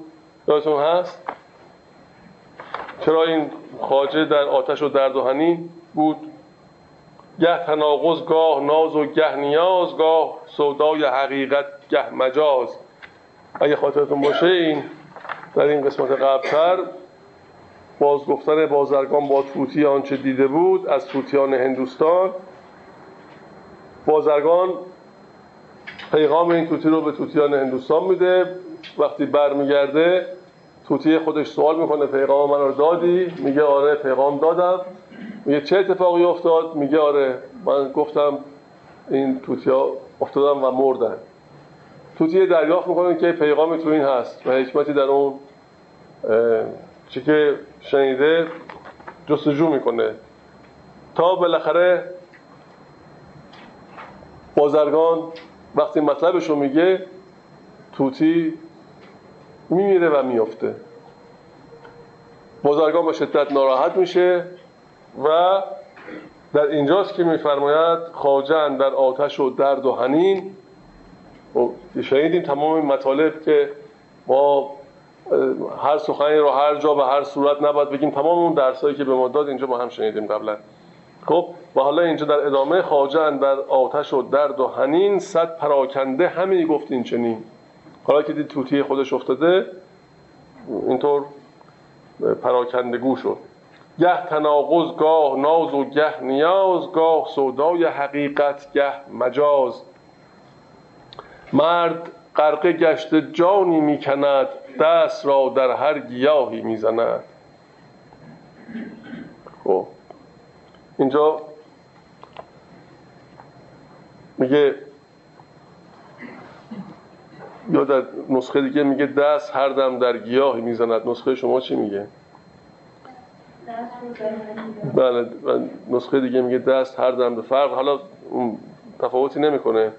یادتون هست؟ چرا این خواجه در آتش و درد و حنین بود؟ گه تناقض گاه ناز و گه نیاز، گاه سودای حقیقت گه مجاز. اگه خاطرتون باشه این در این قسمت قبلتر باز گفتن بازرگان با طوطی آنچه دیده بود از طوطیان هندوستان. بازرگان پیغام این طوطی رو به طوطیان هندوستان میده، وقتی برمیگرده طوطی خودش سوال میکنه پیغام من رو دادی؟ میگه آره پیغام دادم. میگه چه اتفاقی افتاد؟ میگه آره من گفتم این طوطی‌ها افتادن و مردن. طوطی دریافت میکنه که پیغامی تو این هست و حکمتی در اون چی که شنیده جستجو میکنه، تا بالاخره بازرگان وقتی مطلبشو میگه طوطی میمیره و میفته. بازرگان با شدت ناراحت میشه و در اینجاست که میفرماید خواجه اندر آتش و درد و حنین. شنیدیم تمام این مطالب که ما هر سخنی رو هر جا به هر صورت نباید بگیم، تمام اون درسایی که به ما داد اینجا ما هم شنیدیم قبلا. خب و حالا اینجا در ادامه خواجه اندر آتش و درد و حنین، صد پراکنده همی گفت این چنین. حالا که دید توتی خودش افتاده اینطور پراکنده گو شد. گه تناقض گاه ناز و گه نیاز، گاه سودای حقیقت گه مجاز، مرد غرقه گشته جانی میکند، دست را در هر گیاهی میزند. خب اینجا میگه یا در نسخه دیگه میگه دست هر دم در گیاهی میزند. نسخه شما چی میگه؟ بله نسخه دیگه میگه دست هر دم به فرق. حالا تفاوتی نمیکنه.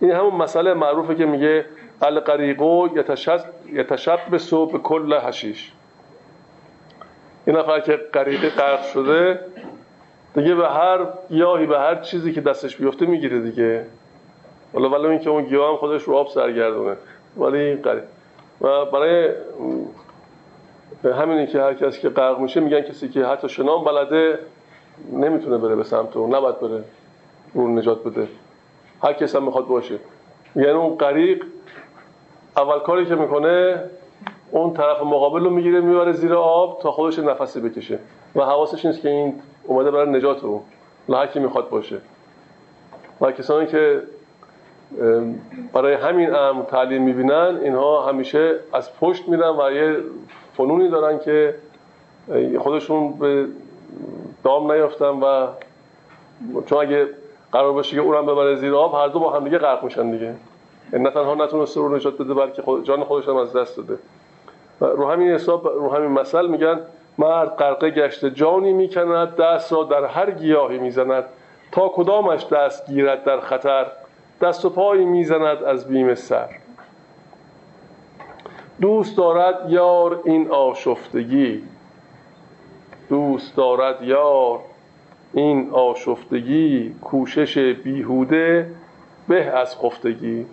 این همون مسئله معروفه که میگه القریقو یتشبس به کل حشیش. این نفر که قریقه غرق شده دیگه به هر گیاهی به هر چیزی که دستش بیفته میگیره دیگه. حالا ولی اینکه اون گیاه هم خودش رو آب سرگردونه، ولی قریق و برای همینی که هر کسی که غرق میشه میگن کسی که حتی شنام بلده نمیتونه بره به سمت اون، نباید بره اون نجات بده، هر کس هم میخواد باشه. یعنی اون غریق اول کاری که میکنه اون طرف مقابل رو میگیره میبره زیر آب تا خودش نفسی بکشه و حواسش نیست که این اومده برای نجات اون. هر کی میخواد باشه. و کسانی که برای همین تعلیم میبینن اینها همیشه از پشت میرن و یه فنونی دارن که خودشون به دام نیافتن و چون اگه قرار باشه که اونم ببره زیر آب هر دو با هم دیگه غرق میشن دیگه. نه تنها نتونسته رو نجات بده بلکه جان خودش هم از دست داده. رو همین حساب رو همین مثل میگن مرد غرقه گشته جانی میکند، دست را در هر گیاهی میزند، تا کدامش دست گیرد در خطر، دست و پایی میزند از بیم سر، دوست دارد یار این آشفتگی، دوست دارد یار این آشفتگی، کوشش بیهوده به از خفتگی.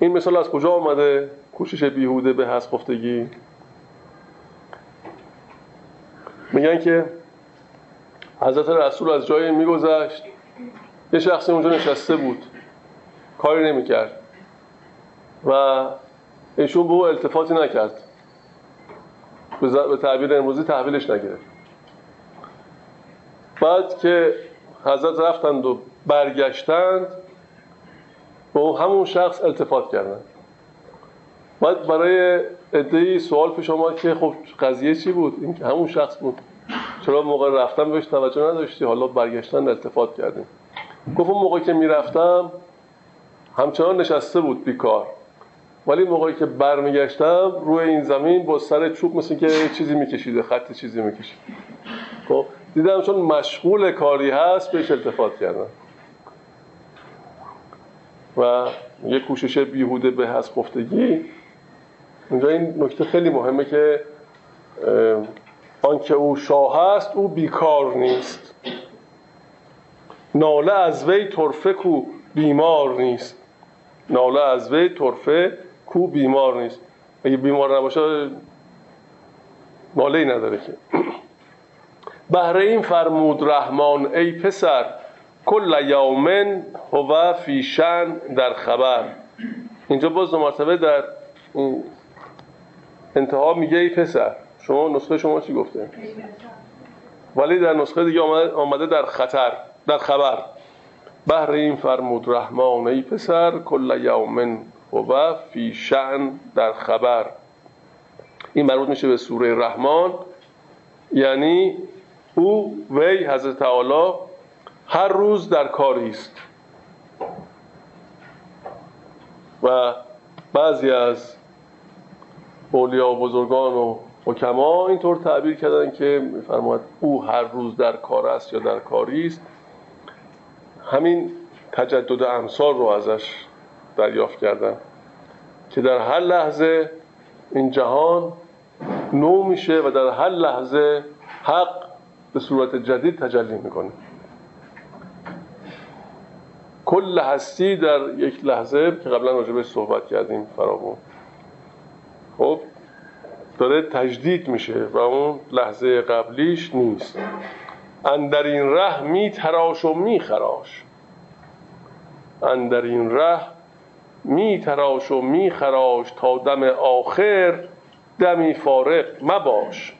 این مثال از کجا آمده؟ کوشش بیهوده به از خفتگی. میگن که حضرت رسول از جایی میگذشت، یه شخصی اونجا نشسته بود، کاری نمیکرد و ایشون به او التفاتی نکرد، به تعبیر امروزی تحویلش نگرفت. بعد که حضرت رفتند و برگشتند به همون شخص التفات کردند. بعد برای عده‌ای سوال پیش اومد که خب قضیه چی بود؟ این که همون شخص بود، چرا موقع رفتن بهش توجه نداشتی، حالا برگشتن التفات کردیم؟ گفت اون موقعی که میرفتم همچنان نشسته بود بیکار، ولی موقعی که برمیگشتم روی این زمین با سر چوب مثل که چیزی میکشیده، خط چیزی میکشید. خب دیدم چون مشغول کاری هست بهش التفات کردم و یه کوشش بیهوده به هست خفتگی. اونجا این نکته خیلی مهمه که آنکه او شاه هست او بیکار نیست، ناله از وی طرفه کو بیمار نیست. ناله از وی طرفه کو بیمار نیست. اگه بیمار نباشه ناله‌ای نداره که. بهره این فرمود رحمان ای پسر، کل یومن هو فی شأن در خبر. اینجا باز دو مرتبه در انتها میگه ای پسر. شما نسخه شما چی گفته؟ ولی در نسخه دیگه آمده در خطر، در خبر. بهر این فرمود رحمان ای پسر، کل یومن هو فی شأن در خبر. این مربوط میشه به سوره رحمان، یعنی او وی حضرت تعالی هر روز در کاری است. و بعضی از اولیا و بزرگان و حکما اینطور تعبیر کردن که می‌فرماید او هر روز در کار است یا در کاری است. همین تجدد امثال رو ازش دریافت کردم که در هر لحظه این جهان نو میشه و در هر لحظه حق به صورت جدید تجلی میکنه. کل هستی در یک لحظه که قبلا راجبش صحبت کردیم فرامون، خب داره تجدید میشه و اون لحظه قبلیش نیست. اندر این ره می تراش و می خراش، اندر این ره می تراش و می خراش، تا دم آخر دمی فارق مباش.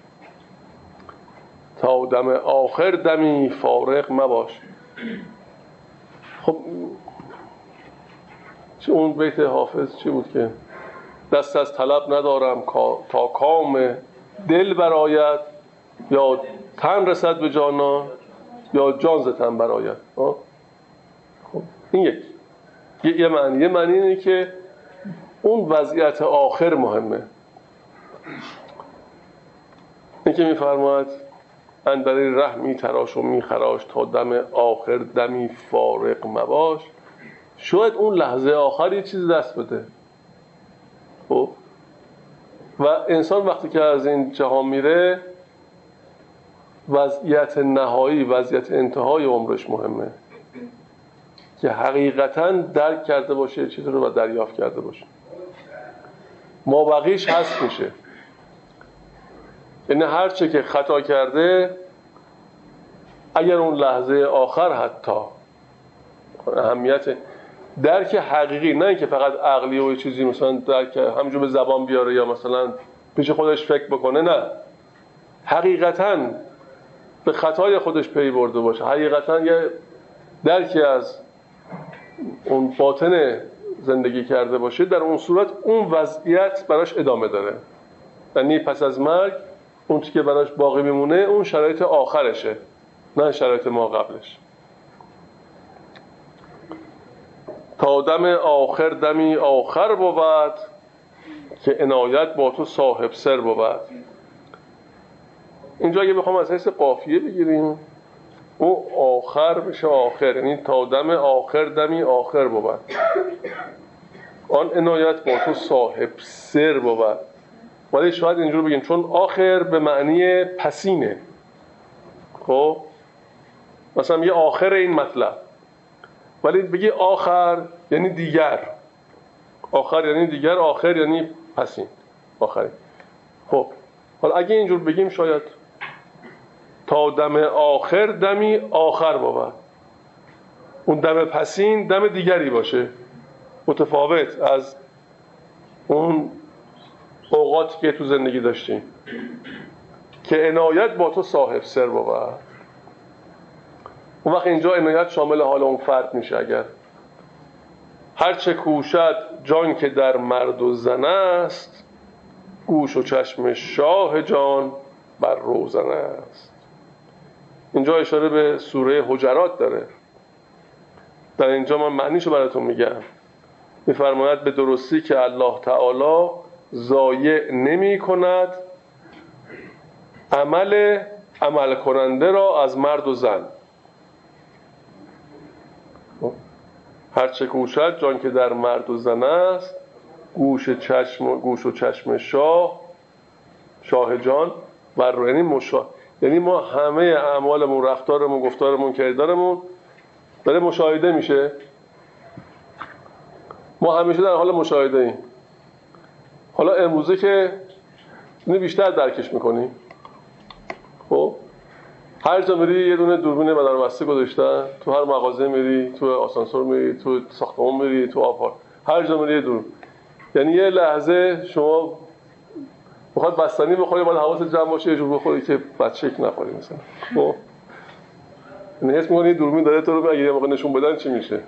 تا دم آخر دمی فارق مباش. خب چه اون بیت حافظ چی بود که دست از طلب ندارم تا کام دل برآید، یا تن رسد به جانا یا جان ز تن برآید. خب این یک یه معنی اینه که اون وضعیت آخر مهمه. این که میفرماید اندر ره می تراش و می خراش، تا دم آخر دمی فارق مباش، شاید اون لحظه آخر یه چیز دست بده. خب و انسان وقتی که از این جهان میره وضعیت نهایی، وضعیت انتهای عمرش مهمه که حقیقتاً درک کرده باشه چیزی رو و دریافت کرده باشه. ما بقیش هست میشه، یعنی هر چه که خطا کرده اگر اون لحظه آخر حتی اهمیت درک حقیقی، نه اینکه فقط عقلی و چیزی مثلا درک همینجور به زبان بیاره یا مثلا پیش خودش فکر بکنه، نه حقیقتاً به خطای خودش پی برده باشه، حقیقتاً یه درکی از اون باطن زندگی کرده باشه، در اون صورت اون وضعیت براش ادامه داره. یعنی پس از مرگ اون چیزی که براش باقی میمونه اون شرایط آخرشه، نه شرایط ما قبلش. تا دم آخر دمی آخر بود، که عنایت با تو صاحب سر بود. اینجا اگه بخوام از حیث قافیه بگیریم او آخر بشه آخر، یعنی تا دم آخر دمی آخر بود، آن عنایت با تو صاحب سر بود. ولی شاید اینجور بگیم چون آخر به معنی پسینه، خب مثلا یه آخر این مطلب، ولی بگی آخر یعنی دیگر، آخر یعنی دیگر، آخر یعنی پسین، آخری. خب حالا اگه اینجور بگیم شاید تا دم آخر دمی آخر بود. اون دم پسین دم دیگری باشه، متفاوت از اون اوقاتی که تو زندگی داشتیم که عنایت با تو صاحب سر بود. اون وقت اینجا عنایت شامل حال اون فرد میشه. اگر هر چه کوشد جان که در مرد و زن است، گوش و چشم شاه جان بر روزن است. اینجا اشاره به سوره حجرات داره. در اینجا من معنیشو براتون میگم. میفرماید به درستی که الله تعالی ضایع نمی کند عمل کننده را از مرد و زن. هر چه کوشد جان که در مرد و زن است، گوش و چشم شاه جان بر روی. یعنی ما همه اعمالمون، رفتارمون، گفتارمون، کردارمون داره مشاهده میشه. ما همیشه در حال مشاهده ایم. حالا امروزه که اینو بیشتر درکش میکنی. خب هر جا میری یه دونه دوربین بدنبسته گذاشتن، تو هر مغازه میری، تو آسانسور میری، تو ساختمان میری، تو آپارت، هر جا میری یه دور. یعنی یه لحظه شما بخواد بستنی بخوری باید حواست جمع باشه، یه جور بخوری که بچک نخوری مثلا. خب یعنی حس میکنی دوربین داره تو رو اگه یه موقع نشون بدن چی میشه.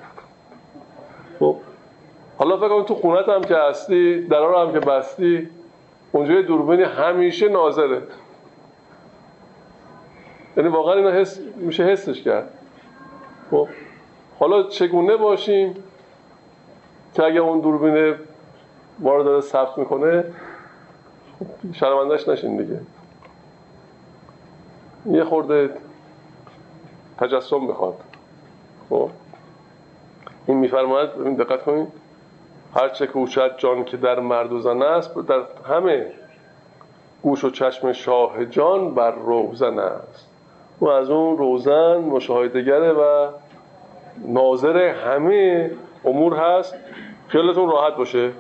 خب حالا فکر کن تو خونت هم که هستی، درارو هم که بستی، اونجا دوربین همیشه ناظره. یعنی واقعا اینو میشه حسش کرد. خب حالا چگونه باشیم که اگه اون دوربین ما رو داره ثبت میکنه شرمنده‌اش نشین دیگه. یه خورده تجسم میخواد. خب این میفرماید، ببین دقت کنید، هر چه کوشد جان که در مرد و زن است، در همه گوش و چشم شاه جان بر روزن است. و از اون روزن مشاهده‌گره و ناظر همه امور هست. خیالتون راحت باشه.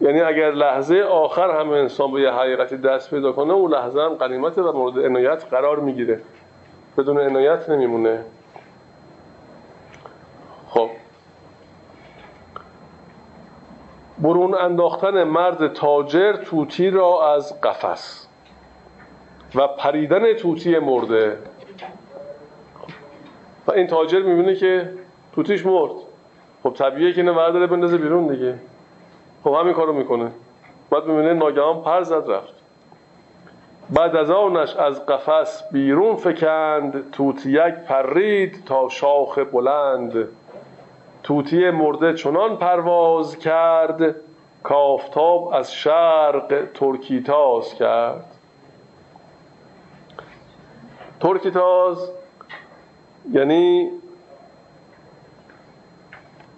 یعنی اگر لحظه آخر هم انسان به یه حقیقتی دست پیدا کنه، اون لحظه هم غنیمت و مورد عنایت قرار میگیره. بدون عنایت نمیمونه. خب برون انداختن مرد تاجر طوطی را از قفس و پریدن طوطی مرده. و این تاجر میبینه که طوطیش مرد. خب طبیعیه که اینو برداره بندازه بیرون دیگه. خب همین کارو میکنه. بعد میبینه ناگهان پر زد رفت. بعد از آنش از قفس بیرون فکند، طوطیک پرید تا شاخ بلند. طوطی مرده چنان پرواز کرد، کافتاب از شرق ترکیتاز کرد. ترکیتاز یعنی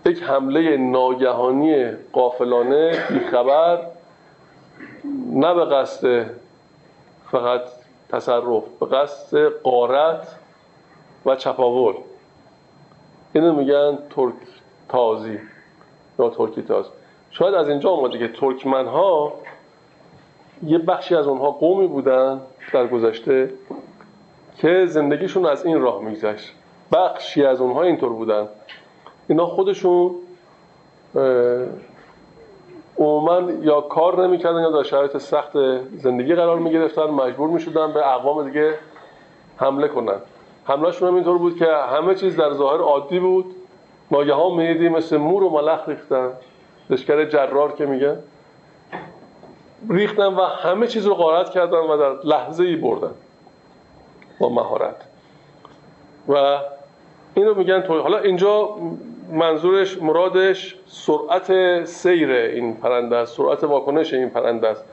یک حمله ناگهانی غافلانه بیخبر، نه به قصد فقط تصرف، به قصد غارت و چپاول. اینو میگن ترک تازی یا ترکی تاز. شاید از اینجا اومده که ترکمن ها یه بخشی از اونها قومی بودن در گذشته که زندگیشون از این راه میگذشت. بخشی از اونها اینطور بودن. اینا خودشون عموما یا کار نمیکردن یا در شرایط سخت زندگی قرار میگرفتن، مجبور میشدن به اقوام دیگه حمله کنن. حمله‌شون هم اینطور بود که همه چیز در ظاهر عادی بود، ناگهان میدیدی مثل مور و ملخ ریختن، لشکر جرار که میگن ریختن و همه چیز رو غارت کردن و در لحظه‌ای بردن با مهارت. و اینو میگن توی. حالا اینجا منظورش، مرادش سرعت سیر این پرنده است، سرعت واکنش این پرنده است.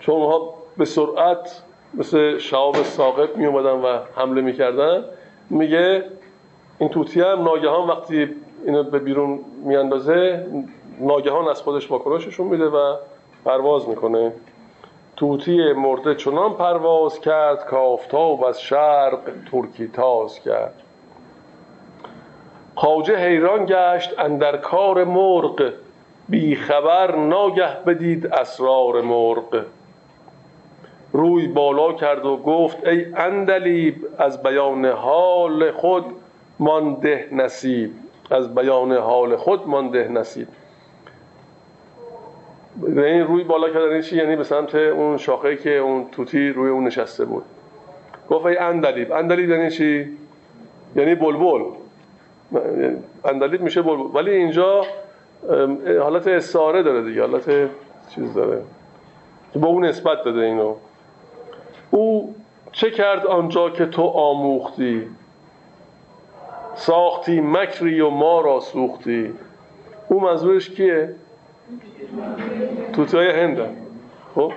چون اونها به سرعت مثل شهاب ساقط می اومدن و حمله می کردن. میگه این طوطی هم ناگهان وقتی اینو به بیرون می اندازه، ناگهان از خودش واکنششون میده و پرواز میکنه. طوطی مرده چنان پرواز کرد، که آفتاب از شرق ترکی تاز کرد. خواجه حیران گشت اندر کار مرغ، بی خبر ناگه بدید اسرار مرغ. روی بالا کرد و گفت ای اندلیب از بیان حال خود مانده نصیب. از بیان حال خود مانده نصیب. این روی بالا کردن چی؟ یعنی به سمت اون شاخه که اون توتی روی اون نشسته بود. گفت ای اندلیب. اندلیب یعنی چی؟ یعنی بلبل. اندلیب میشه بلبل، ولی اینجا حالت استعاره داره دیگه، حالت چیز داره که با اون نسبت داده اینو. او چه کرد آنجا که تو آموختی، ساختی مکری و ما را سوختی. او منظورش کیه؟ توتیای هندن. خب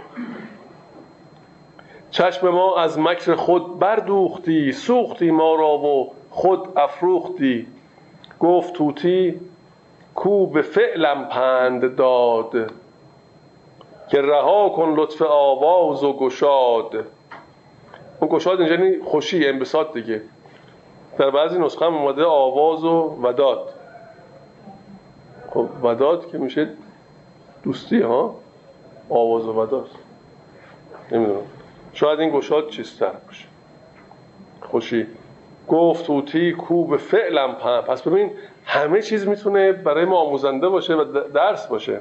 چشم ما از مکر خود بردوختی، سوختی ما را و خود افروختی. گفت توتی کو به فعلم پند داد، که رها کن لطف آواز و گشاد. اون گشاد اینجا یعنی خوشی، انبساط دیگه. در بعضی نسخه هم اومده آواز و وداد. خب وداد که میشه دوستی ها، آواز و وداد. نمیدونم شاید این گشاد چیز تر باشه، خوشی. گفت توتی کو به فعلم پند. پس ببین همه چیز میتونه برای ما آموزنده باشه و درس باشه.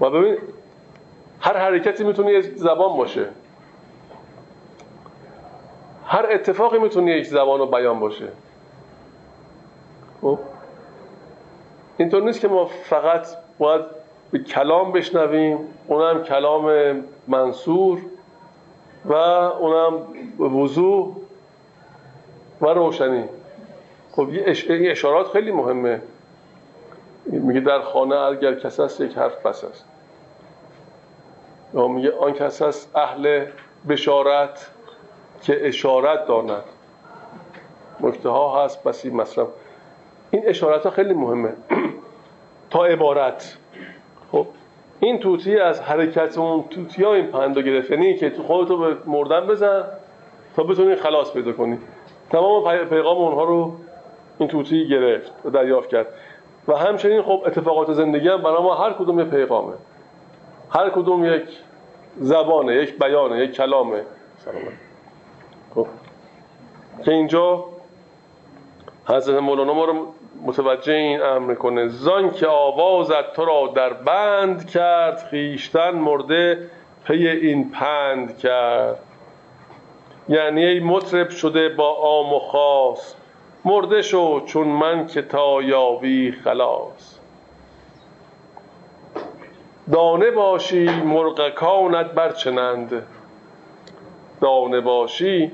و ببین هر حرکتی میتونه یک زبان باشه، هر اتفاقی میتونه یک زبان و بیان باشه. خب اینطور نیست که ما فقط باید به کلام بشنویم، اونم کلام منصور و اونم وضوح و روشنی. خب این اشارات خیلی مهمه. میگه در خانه اگر کس است یک حرف بس است. یا میگه آن کس است اهل بشارت که اشارت داند. مکته ها هست بسی مصرف. این اشارات ها خیلی مهمه تا عبارت. خب این توتی از حرکت اون توتی ها این پندو گرفت، یعنی که تو خودتو به مردن بزن تا بتونی خلاص پیدا کنی. تمام پیغام اونها رو این توتی گرفت و دریافت کرد. و همچنین خب اتفاقات زندگی هم برای ما هر کدوم یک پیغامه، هر کدوم یک زبانه، یک بیانه، یک کلامه. خب که اینجا حضرت مولانا ما رو متوجه این امر کنه. زان که آوازت تو را در بند کرد، خیشتن مرده پی این پند کرد. یعنی ای مطرب شده با عام و خاص، مرده شو چون من که تا یاوی خلاص. دانه باشی مرغکانت برچنند، دانه باشی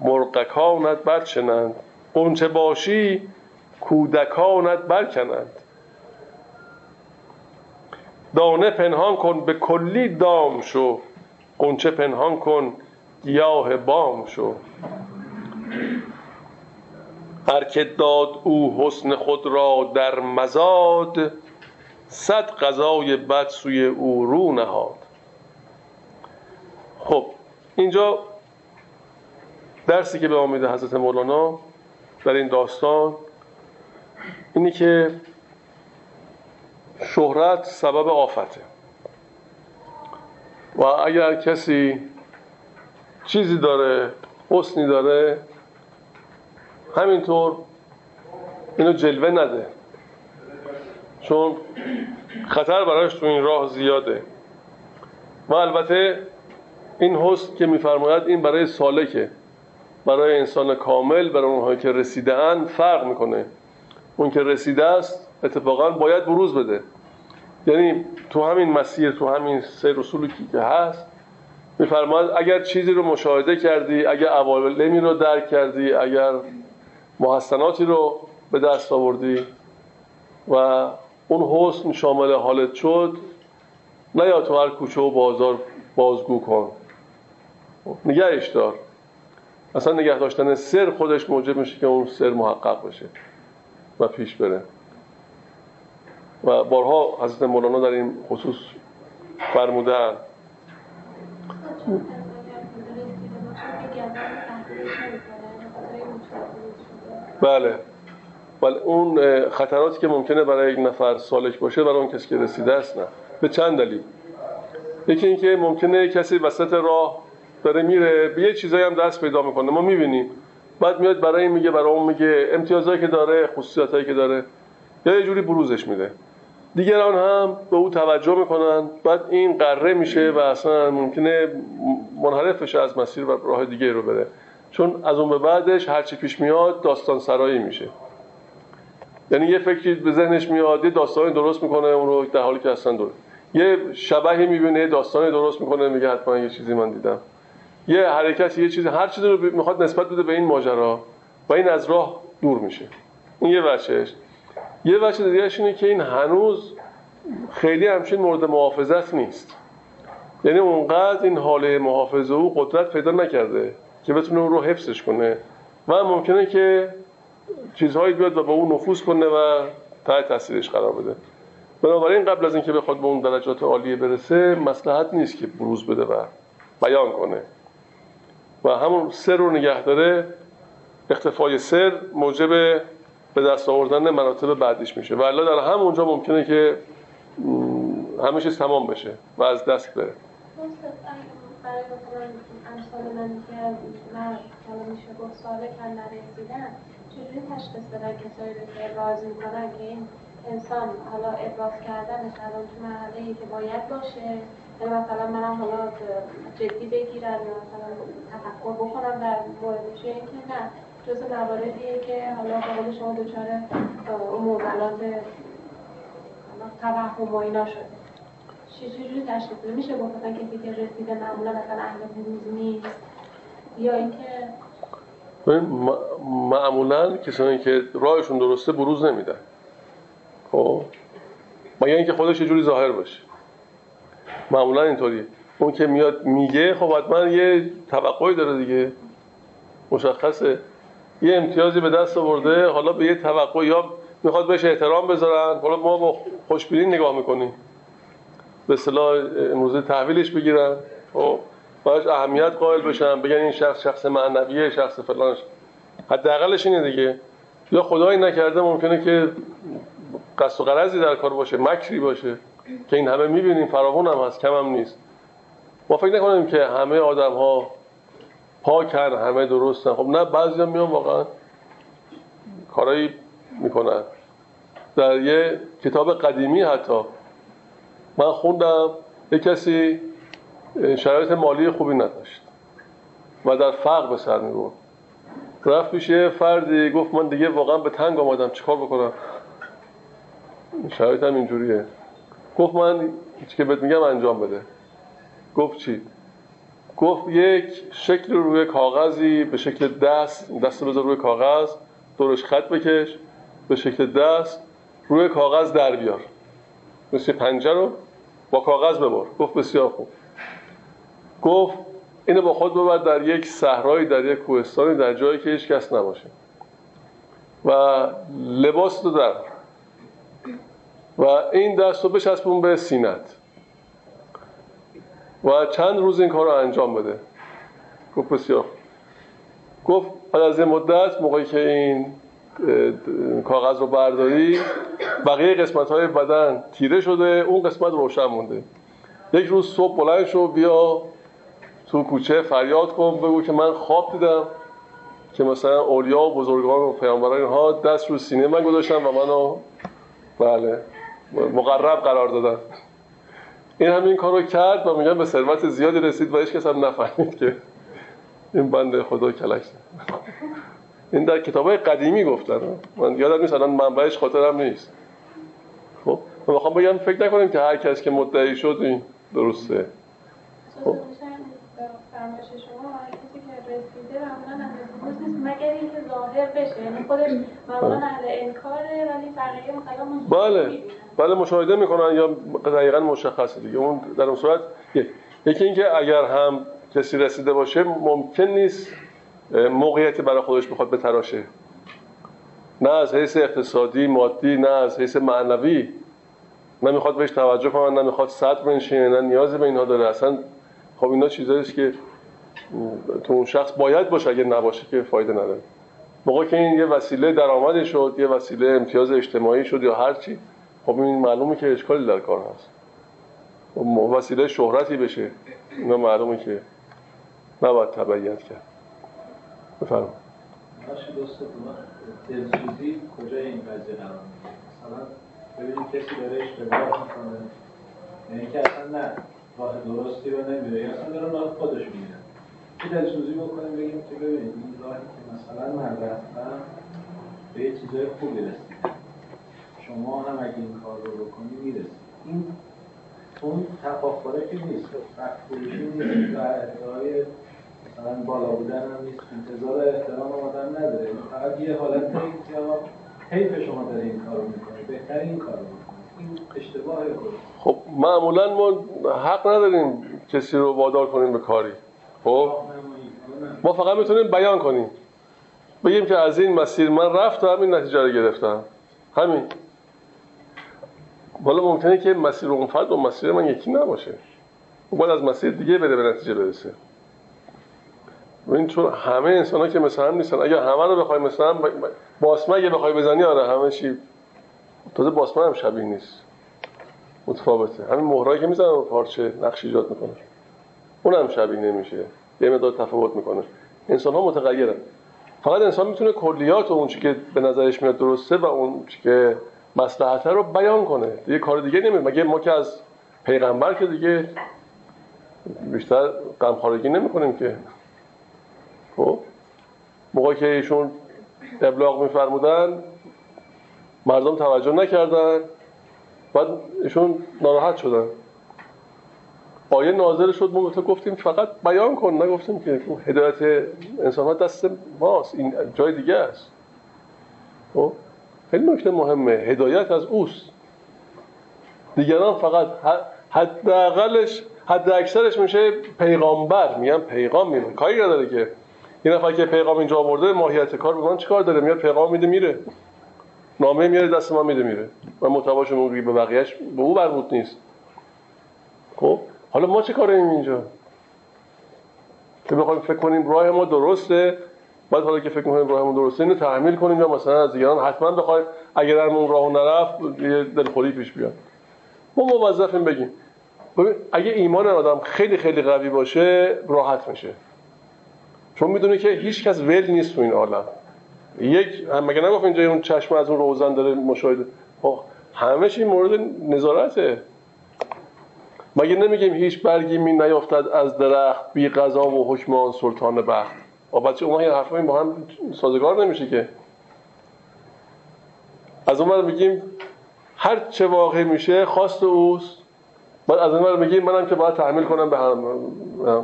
مرغکانت برچنند، قنچه باشی کودکانت برکنند. دانه پنهان کن به کلی دام شو، قنچه پنهان کن گیاه بام شو. هر که داد او حسن خود را در مزاد، صد قضای بد سوی او رو نهاد. خب اینجا درسی که به ما میده حضرت مولانا در این داستان اینی که شهرت سبب آفته و اگر کسی چیزی داره، حسنی داره، همینطور اینو جلوه نده، چون خطر براش تو این راه زیاده. و البته این حسن که میفرماید این برای سالکه، برای انسان کامل، برای اونهایی که رسیده اند فرق میکنه. اون که رسیده است اتفاقا باید بروز بده، یعنی تو همین مسیر، تو همین سیر رسولی که هست میفرماید اگر چیزی رو مشاهده کردی، اگر عوالمی رو درک کردی، اگر محسناتی رو به دست آوردی و اون حسن شامل حالت شد، نه یا تو هر کوچه و بازار بازگو کن، نگهش دار. اصلا نگه داشتن سر خودش موجب میشه که اون سر محقق بشه و پیش بره. و بارها حضرت مولانا در این خصوص فرمودن. بله ولی اون خطراتی که ممکنه برای یک نفر سالک باشه برای اون کسی که رسیده است نه. به چند دلیل. یکی اینکه ممکنه کسی وسط راه داره میره به یه چیزایی هم دست پیدا میکنه، ما میبینیم، بعد میاد برای این میگه، برای اون میگه، امتیازایی که داره، خصوصیتایی که داره، یا یه جوری بروزش میده. دیگران هم به او توجه میکنن، بعد این قره میشه و اصلا ممکنه منحرف بشه از مسیر و راه دیگه رو بره، چون از اون به بعدش هرچی پیش میاد داستان سرایی میشه. یعنی یه فکری به ذهنش میاد، یه داستانی درست میکنه اون رو، در حالی که اصلا داره. یه شبهی میبینه، داستانی درست میکنه، میگه حتما یه چیزی من دیدم. یه حرکتی، یه چیزی، هر چیزی رو میخواد نسبت بده به این ماجرا و این از راه دور میشه. این یه وجهش. یه وجه دیگه‌اش اینه که این هنوز خیلی همچین مورد محافظت نیست. یعنی اونقدر این حاله محافظه او قدرت پیدا نکرده که بتونه اون رو حفظش کنه و ممکنه که چیزهایی بیاد و با اون نفوذ کنه و تحت تاثیرش قرار بده. بنابراین قبل از اینکه بخواد به اون درجات عالیه برسه، مصلحت نیست که بروز بده و بیان کنه و همون سر رو نگه داره. اختفای سر موجب به دست آوردن مراتب بعدیش میشه و الا در همونجا ممکنه که همه چیز تمام بشه و از دست بره. برای مثلا امثال من که من کلامش رو گفت ساله کندن رسیدن، چجوری تشخیص بدن کسایی رو که ابراز میکنن که این انسان حالا ابراز کردنش الان تو مرحله‌ای که باید باشه، یعنی مثلا منم حالا جدی بگیرن یا مثلا تفکر بکنم در موردش، یا اینکه نه جزء مواردیه که حالا به قول شما دچار اون معضلات توهم و اینا شده. چجوری تشخیص بده؟ میشه گفتن کسی که رسیده معمولا مثلا اهل بروز نیست، یا اینکه معمولا کسانی که راهشون درسته بروز نمیدن، خب مگر اینکه خودش یه جوری ظاهر باشه. معمولا اینطوریه، اون که میاد میگه خب حتما یه توقعی داره دیگه، مشخصه یه امتیازی به دست آورده، حالا به یه توقع یا میخواد بهش احترام بذارن، حالا ما با خوشبینی نگاه میکنیم، به اصطلاح امروزه تحویلش بگیرن و براش اهمیت قائل بشن، بگن این شخص معنویه، شخص فلانش، حداقلش اینه دیگه. یا خدایی نکرده ممکنه که قصد و غرضی در کار باشه، مکری باشه که این همه میبینیم، فراوان هم هست، کم هم نیست. ما فکر نکنیم که همه آدم ها پاکن، همه درستن. خب نه، بعضی هم میان واقعا کارایی میکنن. در یه کتاب قدیمی حتی من خوندم، یک کسی شرایط مالی خوبی نداشت و در فقر به سر می‌برد. رفت پیش یه فردی، گفت من دیگه واقعا به تنگ آمدم، چیکار بکنم؟ شرایطم اینجوریه. گفت من چی که بهت میگم انجام بده. گفت چی؟ گفت یک شکل روی کاغذی به شکل دست بذار روی کاغذ، دورش خط بکش، به شکل دست روی کاغذ در بیار. مثل پنجه رو با کاغذ ببر. گفت بسیار خوب. گفت اینو با خود ببر در یک صحرایی، در یک کوهستانی، در جایی که هیچ کس نباشه و لباس تو در و این دست رو بچسبون به سینت و چند روز این کار رو انجام بده. گفت بسیار خوب. گفت بعد از این مدت، موقعی که این کاغذ رو برداری، بقیه قسمت‌های بدن تیره شده، اون قسمت روشن مونده. یک روز صبح بلند شو، بیا تو کوچه فریاد کن، بگو که من خواب دیدم که مثلا اولیا و بزرگان و پیامبران اینها دست رو سینه من گذاشتن و منو بله مقرب قرار دادن. این همین کارو کرد و میگن به ثروت زیادی رسید و هیچ کس هم نفهمید که این بنده خدا کلک. این در کتابای قدیمی گفتن، من یادم نیست الان منبعش خاطرم نیست. خب من میخوام بگم فکر نکنیم که هر کس که مدعی شد این درسته. خب فرمایش شما هر کسی که رسیده معمولا اهل نیست، مگر اینکه ظاهر بشه، یعنی خودش معمولا اهل انکاره ولی بقیه مثلا بله مشاهده میکنن یا دقیقاً مشخصه دیگه. اون در اون صورت یکی اینکه اگر هم کسی رسیده باشه ممکن نیست موقعیتی برای خودش بخواد بتراشه، نه از حیث اقتصادی مادی، نه از حیث معنوی، نمیخواد بهش توجه کنن، نمیخواد صدر بنشینه، نه نیازی به اینها داره اصلا. خب اینا چیزاییست که تو اون شخص باید باشه، اگه نباشه که فایده نداره. موقع که این یه وسیله درآمدی شد، یه وسیله امتیاز اجتماعی شد یا هر چی، خب این معلومه که اشکالی در کار هست. وسیله شهرتی بشه. اینا معلومه که نباید تبعیت کرد. بفرمایید. باشه دوست من دلسوزی کجای این قضیه قرار میگیره؟ مثلا ببینید کسی داره اشتباه میکنه، یعنی که اصلا نه راه درستی رو نمیره، اصلا داره راه خودش میره. این دلسوزی بکنیم بگیم که ببینید این راهی که مثلا من رفتم به یه چیزای خوب رسیدم، شما هم اگه این کار رو بکنید میرسید. این اون تفاخره که نیست، فکرپولیشی نیست و ادعای مثلا بالا بودن هم نیست، انتظار احترام آدم نداره. فقط یه حالت نیست که آقا حیف شما داره این کار رو میکنه، بهتر این کار رو میکنه. این اشتباهه. خب معمولا ما حق نداریم کسی رو وادار کنیم به کاری. خب ما فقط میتونیم بیان کنیم، بگیم که از این مسیر من رفتم این نتیجه رو گرفتم، همین. بالا ممکنه که مسیر اون فرد و مسیر من یکی نباشه، اون باید از مسیر دیگه بره به نتیجه برسه. و این چون همه انسان ها که مثل هم نیستن. اگر همه رو بخوای مثل هم باسمه اگه بخوای بزنی آره همه چی، تازه باسمه هم شبیه نیست، متفاوته. همین مهرهایی که میزنن رو پارچه نقش ایجاد میکنه اون هم شبیه نمیشه، یه مقدار تفاوت میکنه. انسان ها متغیرن. فقط انسان میتونه کلیات و اون چی که به نظرش میاد درسته و اون چی که مصلحت رو بیان کنه، دیگه کار دیگه نمی‌کنه. مگه ما که از پیغمبر که دیگه بیشتر غمخوارگی نمی‌کنیم که. خب موقعی که ایشون ابلاغ می‌فرمودن مردم توجه نکردن، بعد ایشون ناراحت شدن، آیه نازل شد. ما گفتیم فقط بیان کن، نگفتیم که هدایت انسان‌ها دست ماست، این جای دیگه است. خب خیلی نکته مهمه، هدایت از اوست. دیگران فقط حداقلش حد اکثرش میشه پیغامبر، میگن پیغام میده، کاری نداره که یه نفر که پیغام اینجا آورده ماهیت کار به من چیکار داره، میاد پیغام میده میره، نامه میاره دست من میده میره و محتواش اون به بقیهش به او برمود نیست. خب حالا ما چه کاریم اینجا که بخوایم فکر کنیم راه ما درسته، بعد حالا که فکر می‌کنیم راهمون درسته اینو تحمیل کنیم یا مثلا از دیگران حتما بخوایم اگر اون راهو نرفت یه دلخوری پیش بیاد. ما موظفیم بگیم. ببین اگه ایمان آدم خیلی خیلی قوی باشه راحت میشه، چون میدونه که هیچ کس ول نیست تو این عالم. یک هم مگه نگفت اینجا اون چشمه از اون روزن داره مشاهده، همش این مورد نظارته. مگه نمیگیم هیچ برگی می نیافتد از درخت بی قضا و حکم آن سلطان بخت. البته اونها یه حرفایی با هم سازگار نمیشه که. از اون ور میگیم هر چه واقع میشه خواست اوست، بعد از اون ور میگیم منم که باید تحمل کنم به هم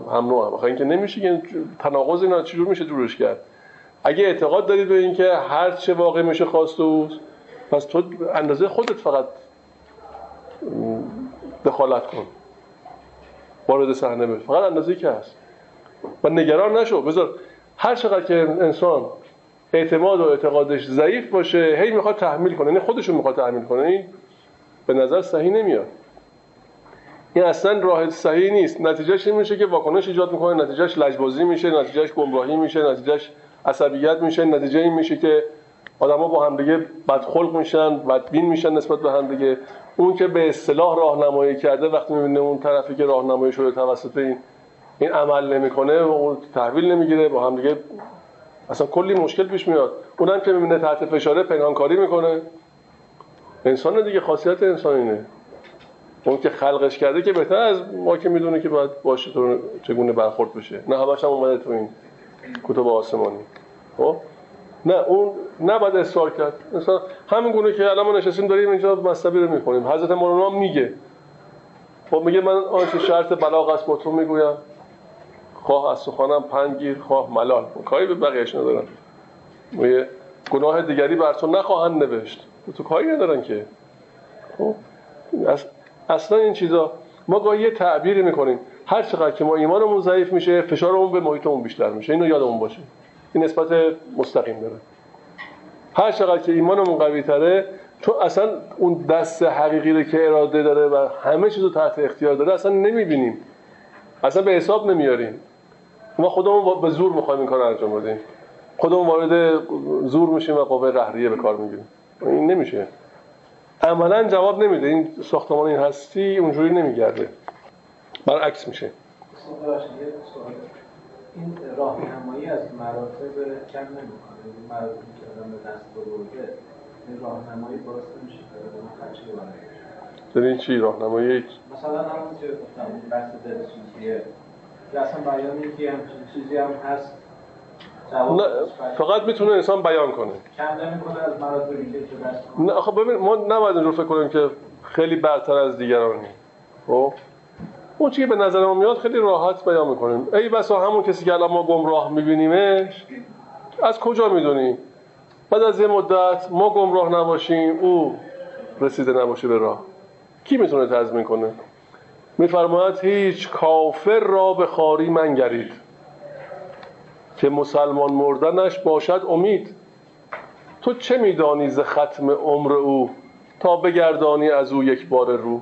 نوعم. آخه اینکه نمیشه که تناقض اینا چجور میشه جورش کرد؟ اگه اعتقاد دارید به اینکه هر چه واقع میشه خواست اوست، پس تو اندازه خودت فقط دخالت کن، وارد صحنه بشو، فقط اندازه‌ای که هست و نگران نشو. بذار هر چقدر که انسان اعتماد و اعتقادش ضعیف باشه هی میخواد تحمیل کنه، یعنی خودشو میخواد تحمیل کنه، این به نظر صحیح نمیاد. این اصلا راه صحیح نیست. نتیجهش این میشه که واکنش ایجاد میکنه، نتیجهش لجبازی میشه، نتیجهش گمراهی میشه، نتیجهش عصبیت میشه، نتیجه این میشه که آدما با هم دیگه بدخلق میشن، بدبین میشن نسبت به هم دیگه. اون که به اصطلاح راهنمایی کرده وقتی میبینه اون طرفی که راهنمایی شده توسط این عمل نمیکنه و اون تحویل نمیگیره، با هم دیگه اصلا کلی مشکل پیش میاد. اونم که میبینه تحت فشاره پنهانکاری میکنه. انسان دیگه خاصیت انسان اینه، اون که خلقش کرده که بهتر از ما که میدونه که باید باشه تو چگونه برخورد بشه. نه همش هم اومده تو این کتب آسمانی. خب نه اون نباید اصرار کرد. مثلا همین گونه که الان ما نشستیم داریم اینجا مصطبی رو میخونیم، حضرت مولانا میگه، خب میگه من آنچه شرط بلاغ است با تو میگویم، خواه از سخنم پند گیر خواه ملال. کاری به بقیه‌اش ندارن. میگه گناه دیگری بر تو نخواهند نوشت. تو کاری ندارن که. خب اصلا این چیزا ما گاهی یه تعبیری میکنیم. هر چقدر که ما ایمانمون ضعیف میشه فشارمون به محیطمون بیشتر میشه. اینو یادمون باشه. این نسبت مستقیم داره. هر چقدر که ایمانمون قوی تره، چون اصلا اون دست حقیقی رو که اراده داره و همه چیزو تحت اختیار داره اصلا نمیبینیم، اصلا به حساب نمیاریم. ما خودمون به زور میخوایم این کار رو انجام بدیم، خودمون وارد زور میشیم و قوه قهریه به کار میگیریم. این نمیشه. عملا جواب نمیده. این ساختمان این هستی اونجوری نمیگرده، برعکس میشه. این راهنمایی از مراتب کم نمیکنه. این مراتب که آدم به دست برده، این راهنمایی باعث نمیشه که آدم خرچی بره. یعنی چی راهنمایی؟ مثلا همون که گفتم بحث دلسوزیه که اصلا بیان میگه همچین چیزی هم هست. فقط میتونه انسان بیان کنه. کم نمیکنه از مراتبی که بس. نه آخه ببین ما نباید اینجور فکر کنیم که خیلی برتر از دیگرانیم. خب اون چیزی که به نظر ما میاد خیلی راحت بیان میکنیم. ای بسا همون کسی که الان ما گمراه میبینیمش، از کجا میدونیم بعد از یه مدت ما گمراه نباشیم او رسیده نباشه به راه؟ کی میتونه تضمین کنه؟ میفرماید هیچ کافر را به خواری منگرید که مسلمان مردنش باشد امید. تو چه میدانی ز ختم عمر او تا بگردانی از او یک بار رو؟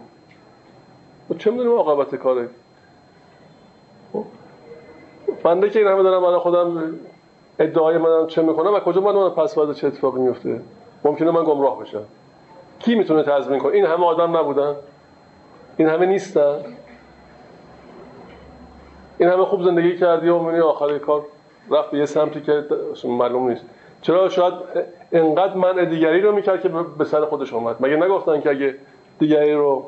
و چه میدونیم عاقبت کاره؟ بنده که این همه دارم برای خودم ادعای منم چه میکنم و کجا من پس فردا چه اتفاقی میفته؟ ممکنه من گمراه بشم. کی میتونه تضمین کنه؟ این همه آدم نبودن؟ این همه نیستن؟ این همه خوب زندگی کردی و میبینی آخر کار رفت به یه سمتی که معلوم نیست. چرا؟ شاید انقدر من دیگری رو میکرد که به سر خودش اومد. مگه نگفتن که اگه دیگری رو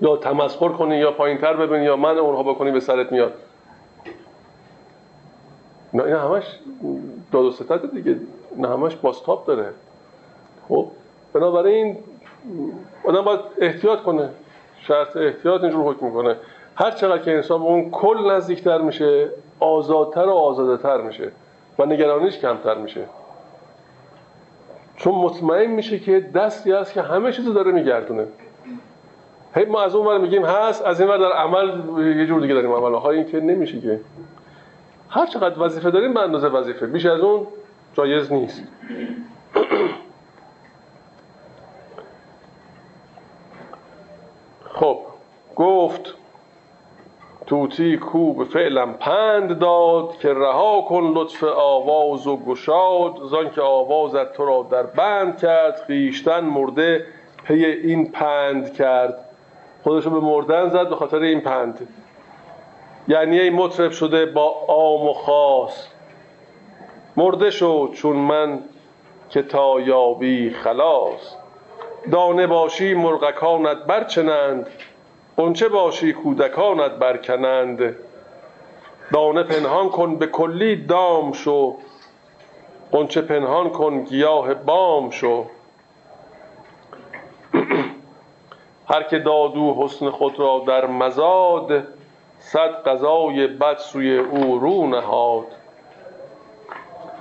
یا تمسخر کنی یا پایین‌تر ببینی یا من اونها بکنی به سرت میاد؟ نه این همش داد و ستد دیگه، نه همش باستاب داره. خب بنابراین آدم باید احتیاط کنه. شرط احتیاط اینجور حکم میکنه هر چقدر که انسان به اون کل نزدیکتر میشه آزادتر و آزادتر میشه و نگرانیش کمتر میشه، چون مطمئن میشه که دستی هست که همه چیزو داره میگردونه. ما از اون ور میگیم هست، از این ور در عمل یه جور دیگه داریم عمل های این که نمیشه که هر چقدر وظیفه داریم به اندازه وظیفه، بیش از اون جایز نیست. خب گفت توتی کو به فعلم پند داد که رها کن لطف آواز و گشاد زان که آوازت تو را در بند کرد خیشتن مرده پی این پند کرد. خودشو به مردن زد به خاطر این پند. یعنی ای مطرب شده با عام و خاص، مرده شو چون من که تا یابی خلاص. دانه باشی مرغکانت برچنند قنچه باشی کودکانت برکنند. دانه پنهان کن به کلی دام شو قنچه پنهان کن گیاه بام شو. هر که دادو حسن خود را در مزاد صد قضای بد سوی او رو نهاد.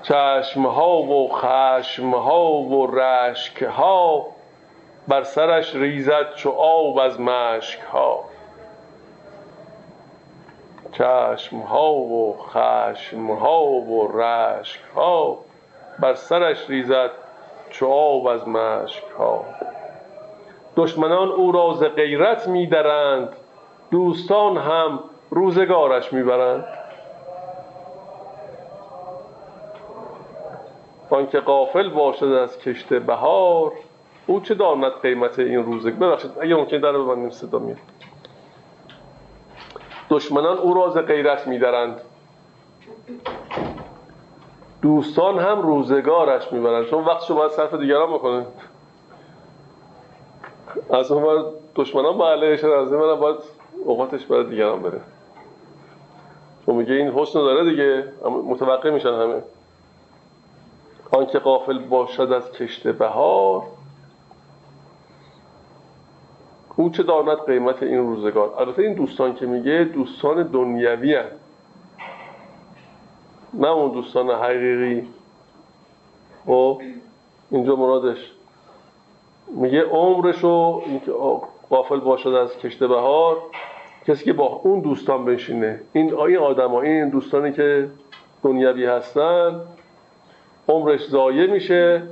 چشمها و خشمها و رشکها بر سرش ریزد چو آب از مشکها. چشمها و خشمها و رشکها بر سرش ریزد چو آب از مشکها. دشمنان او را ز غیرت می‌درند دوستان هم روزگارش می‌برند. آنکه غافل باشد از کشت بهار او چه داند قیمت این روزگار. ببخشید اگه ممکن در ببندیم صدا میاد. دشمنان او را ز غیرت می‌درند دوستان هم روزگارش می‌برند. چون وقتشو باید صرف دیگران بکنه. از اون بر دشمنان با علیهش از این برم باید اوقاتش برای دیگران بره. چون میگه این حسن داره دیگه، متوقع میشن همه. آن که غافل باشد از کشت بهار او چه داند قیمت این روزگار. البته این دوستان که میگه دوستان دنیوی هست، نه اون دوستان حقیقی. او اینجا مرادش میگه عمرشو اینکه غافل باشد از کشت بهار، کسی که با اون دوستان بشینه، این آدما، این دوستانی که دنیوی هستن، عمرش ضایع میشه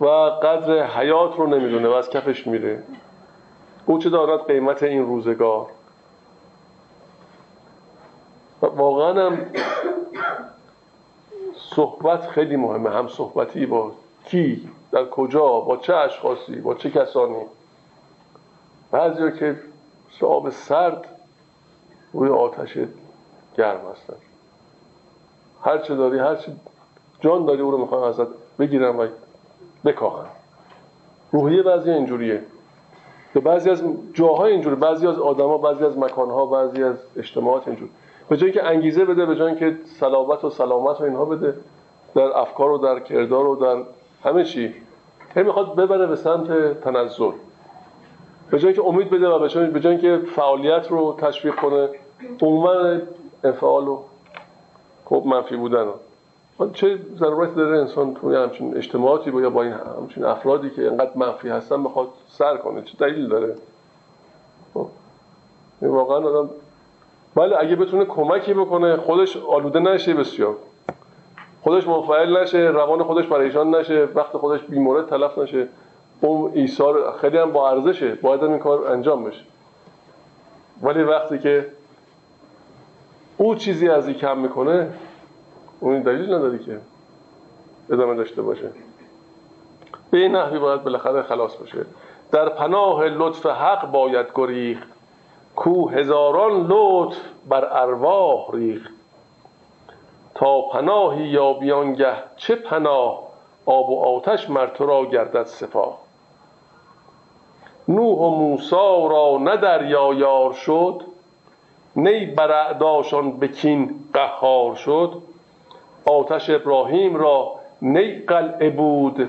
و قدر حیات رو نمیدونه و از کفش میره. او چه دارد قیمت این روزگار. واقعا هم صحبت خیلی مهمه، هم صحبتی با کی در کجا، با چه اشخاصی، با چه کسانی. بعضی که آب سرد روی آتش گرم هستن. هر چه داری، هر چه جان داری او رو میخوان ازت بگیرن و بکاهن. روحیه بعضی اینجوریه. تو بعضی از جاها اینجوری، بعضی از آدما، بعضی از مکانها، بعضی از اجتماعات اینجوری. به جای اینکه انگیزه بده، به جای اینکه صلابت و سلامت و اینها بده، در افکار و در کردار و در همه چی هی میخواد ببره به سمت تنزل. به جای اینکه امید بده و به جای اینکه فعالیت رو تشویق کنه، عموما انفعال و خوب منفی بودن. چه ضرورت داره انسان توی همچین اجتماعاتی با یا با این همچین افرادی که انقدر منفی هستن بخواد سر کنه؟ چه دلیل داره؟ واقعا آدم بله اگه بتونه کمکی بکنه، خودش آلوده نشه، بسیار خودش منفعل نشه، روان خودش پریشان نشه، وقت خودش بیمورد تلف نشه، اون ایثار خیلی هم با ارزشه، باید این کار انجام بشه. ولی وقتی که او چیزی از این کم میکنه، اون دلیل نداری که ادامه داشته باشه. به این نحوی باید بالاخره خلاص بشه. در پناه لطف حق باید گریخت، کو هزاران لطف بر ارواح ریخت. تا پناهی یا بیانگه چه پناه، آب و آتش مر تو را گردد سپاه. نوح و موسی را نه دریا یار شد، نی بر اعداشان به کین قهار شد. آتش ابراهیم را نی قلعه بود،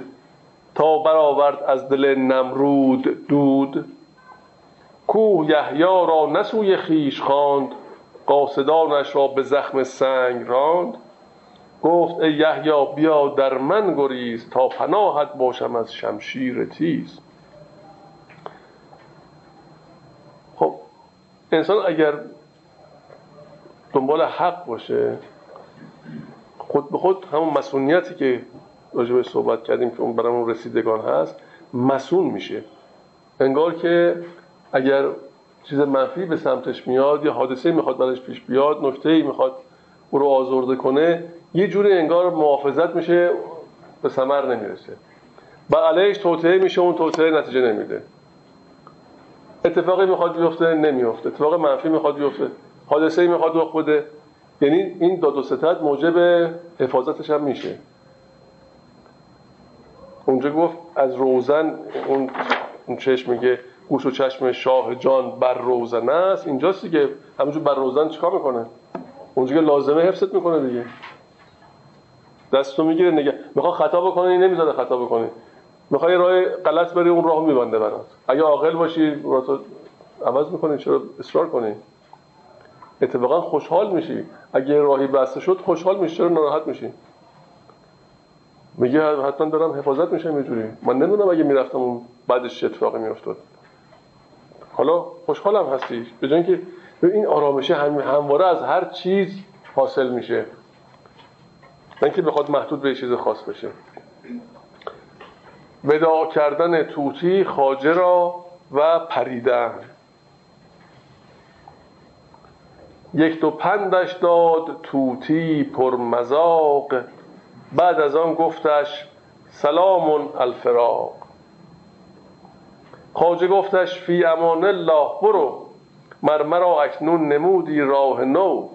تا برآورد از دل نمرود دود. کوه یحیی را نه سوی خویش خواند، قاصدانش را به زخم سنگ راند. گفت ای یحیی بیا در من گریز، تا پناهت باشم از شمشیر تیز. خب انسان اگر دنبال حق باشه، خود به خود همون مسئولیتی که راجع بهش صحبت کردیم که اون برامون رسیدگان هست، مسئول میشه. انگار که اگر چیز منفی به سمتش میاد یا حادثه میخواد برش پیش بیاد، نکته‌ای میخواد او رو آزرده کنه، یه جوری انگار محافظت میشه، به ثمر نمیرسه. بر علیهش توطئه میشه، اون توطئه نتیجه نمیده. اتفاقی میخواد بیفته، نمیفته. اتفاق منفی میخواد بیفته، حادثه‌ای میخواد رخ بده. یعنی این داد و ستد موجب حفاظتش هم میشه. اونجا گفت از روزن، اون چشم میگه گوش و چشم شاه جان بر روزن است. اینجاستی که همونجور بر روزن چیکار میکنه؟ اونجا که لازمه حفظت میکنه دیگه، دستو میگیره، نگه میخواد خطا بکنه، این نمیذاره خطا بکنی. میخوای راه غلط بری، اون راهو میبنده برات. اگه عاقل باشی راه تو عوض میکنی، چرا اصرار کنی؟ اتفاقا خوشحال میشی. اگه راهی بسته شد خوشحال میشی، چرا ناراحت میشی؟ میگه حتما دارم حفاظت میشم یه جوری. من نمیدونم اگه میرفتم اون بعدش چه اتفاقی میافتاد. حالا خوشحالم هستی. به جای اینکه این آرامشه همواره از هر چیز حاصل میشه، نه اینکه بخواد محدود به چیز خاص بشه. وداع کردن طوطی خواجه را و پریدن. یک دو پندش داد طوطی پرمذاق، بعد از آن گفتش سلام الفراق. خواجه گفتش فی امان الله برو، مرمرا اکنون نمودی راه نو.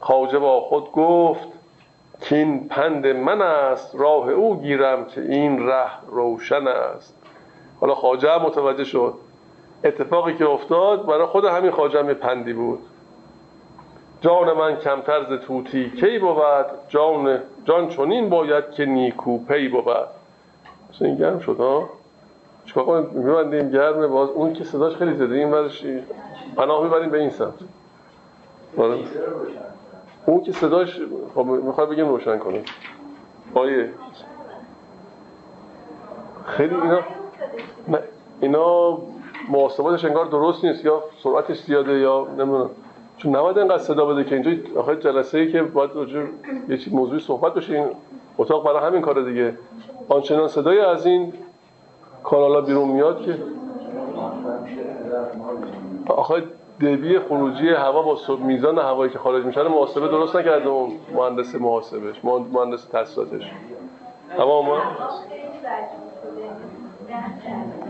خواجه با خود گفت که این پند من است، راه او گیرم که این ره روشن است. حالا خواجه متوجه شد اتفاقی که افتاد برای خود همین خواجه هم پندی بود. جان من کمتر ز طوطی کی بود، جان چنین باید که نیکو پی بود. مثلا این گرم شد ها، چیکار کنیم؟ میبندیم گرمه، باز اون که صداش خیلی زده، این برش پناه میبریم به این سمت. اون که صداش میخواد بگیم روشن کنه. آیه خیلی اینا محاسباتش انگار درست نیست، یا سرعتش زیاده، یا نمیدونم، چون نباید اینقدر صدا بده که اینجا آخر جلسه‌ای که باید راجع یه چیز موضوعی صحبت بشه، این اتاق برای همین کاره دیگه. آنچنان صدای از این کانالا بیرون میاد که آخر دبی خروجی هوا با میزان هوایی که خارج میشه محاسبه درست نکرده اون مهندس تأثیراتش. تمام.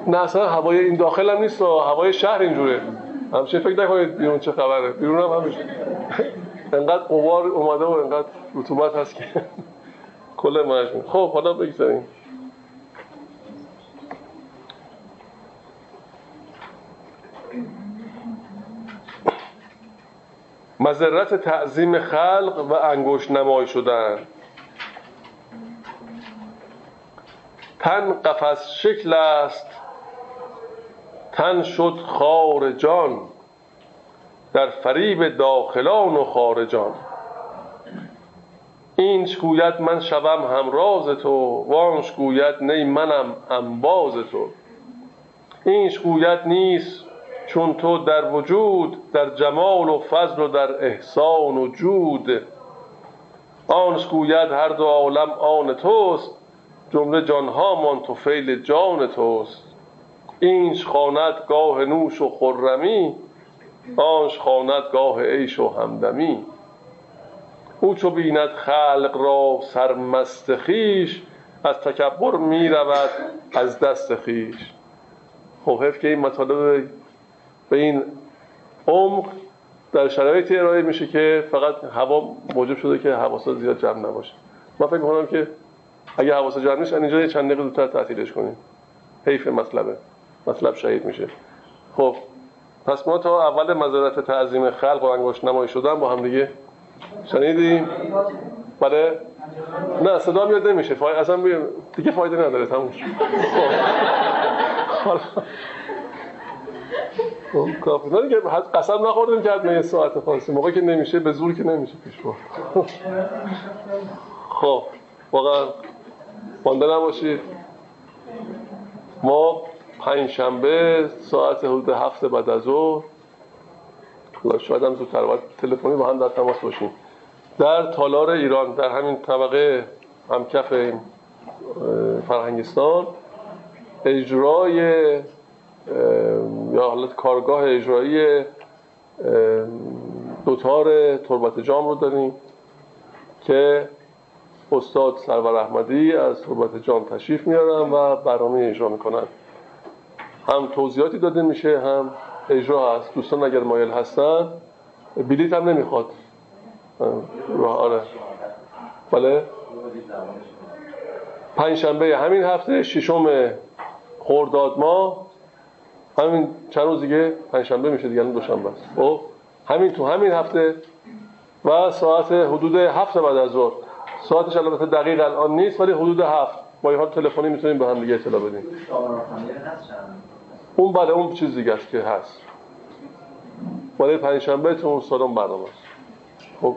نه اصلا هوای این داخل هم نیست، هوای شهر اینجوره. همچنین فکر نکنید بیرون چه خبره، بیرون هم همیشه انقدر قبار اومده و انقدر رطوبت هست که کل مجموع. خب حالا بگذاریم. مذرت تعظیم خلق و انگشت نمای شدن. تن قفس شکل است، تن شد خار جان، در فریب داخلان و خارجان. اینش گوید من شوم همراز تو، وانش گوید نی منم انباز تو. اینش گوید نیست چون تو در وجود، در جمال و فضل و در احسان و جود. آنش گوید هر دو عالم آن توست، جمله جانها من توفیل جان توست. اینش خواند گاه نوش و خرمی، آنش خواند گاه عیش و همدمی. او چو بیند خلق را سرمست خویش، از تکبر می رود از دست خویش. خب حیف که این مطالب به این عمق در شرایطی ارائه میشه که فقط هوا موجب شده که حواسا زیاد جمع نباشه. من فکر می‌کنم که اگه حواسا جمع نشه اینجا یه چند دقیقه زودتر تعطیلش کنیم. حیف مطلب شهید میشه. خب پس ما تا اول مذارت تعظیم خلق و انگشت نمایی شدن با هم دیگه شنیدیم. بله نه صدا میاد نمیشه، اصلا دیگه فایده نداره، تموم شد. خب کافیه که قسم نخوردیم که حتما یه ساعت خاصی موقع که نمیشه به زور که نمیشه پیش برد. خب واقعا بنده نباشید، ما پنجشنبه ساعت حدود 7 بعد از ظهر شاید هم زودتر باید تلفنی با هم در تماس باشیم. در تالار ایران در همین طبقه همکف فرهنگستان اجرای یا حالت کارگاه اجرایی دوتار تربت جام رو داریم که استاد سرور احمدی از تربت جام تشریف میارن و برنامه اجرا میکنن. هم توضیحاتی داده میشه هم اجرا هست. دوستان اگر مایل هستن بلیط هم نمیخواد. آره بله پنجشنبه همین هفته ششم خرداد ماه، همین چند روز دیگه پنجشنبه میشه دیگه، دوشنبه است. او همین تو همین هفته و ساعت حدود 7 بعد از ظهر. ساعتش البته دقیق الان نیست ولی حدود 7. با یه حال تلفنی میتونیم به هم دیگه اطلاع بدیم. اون بله اون چیز دیگه است که هست. ولی پنجشنبه تو اون سالن برنامه است. خب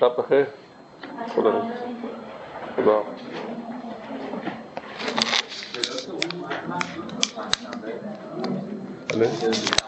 شب بخیر. خدا نگهدار. خدا Let's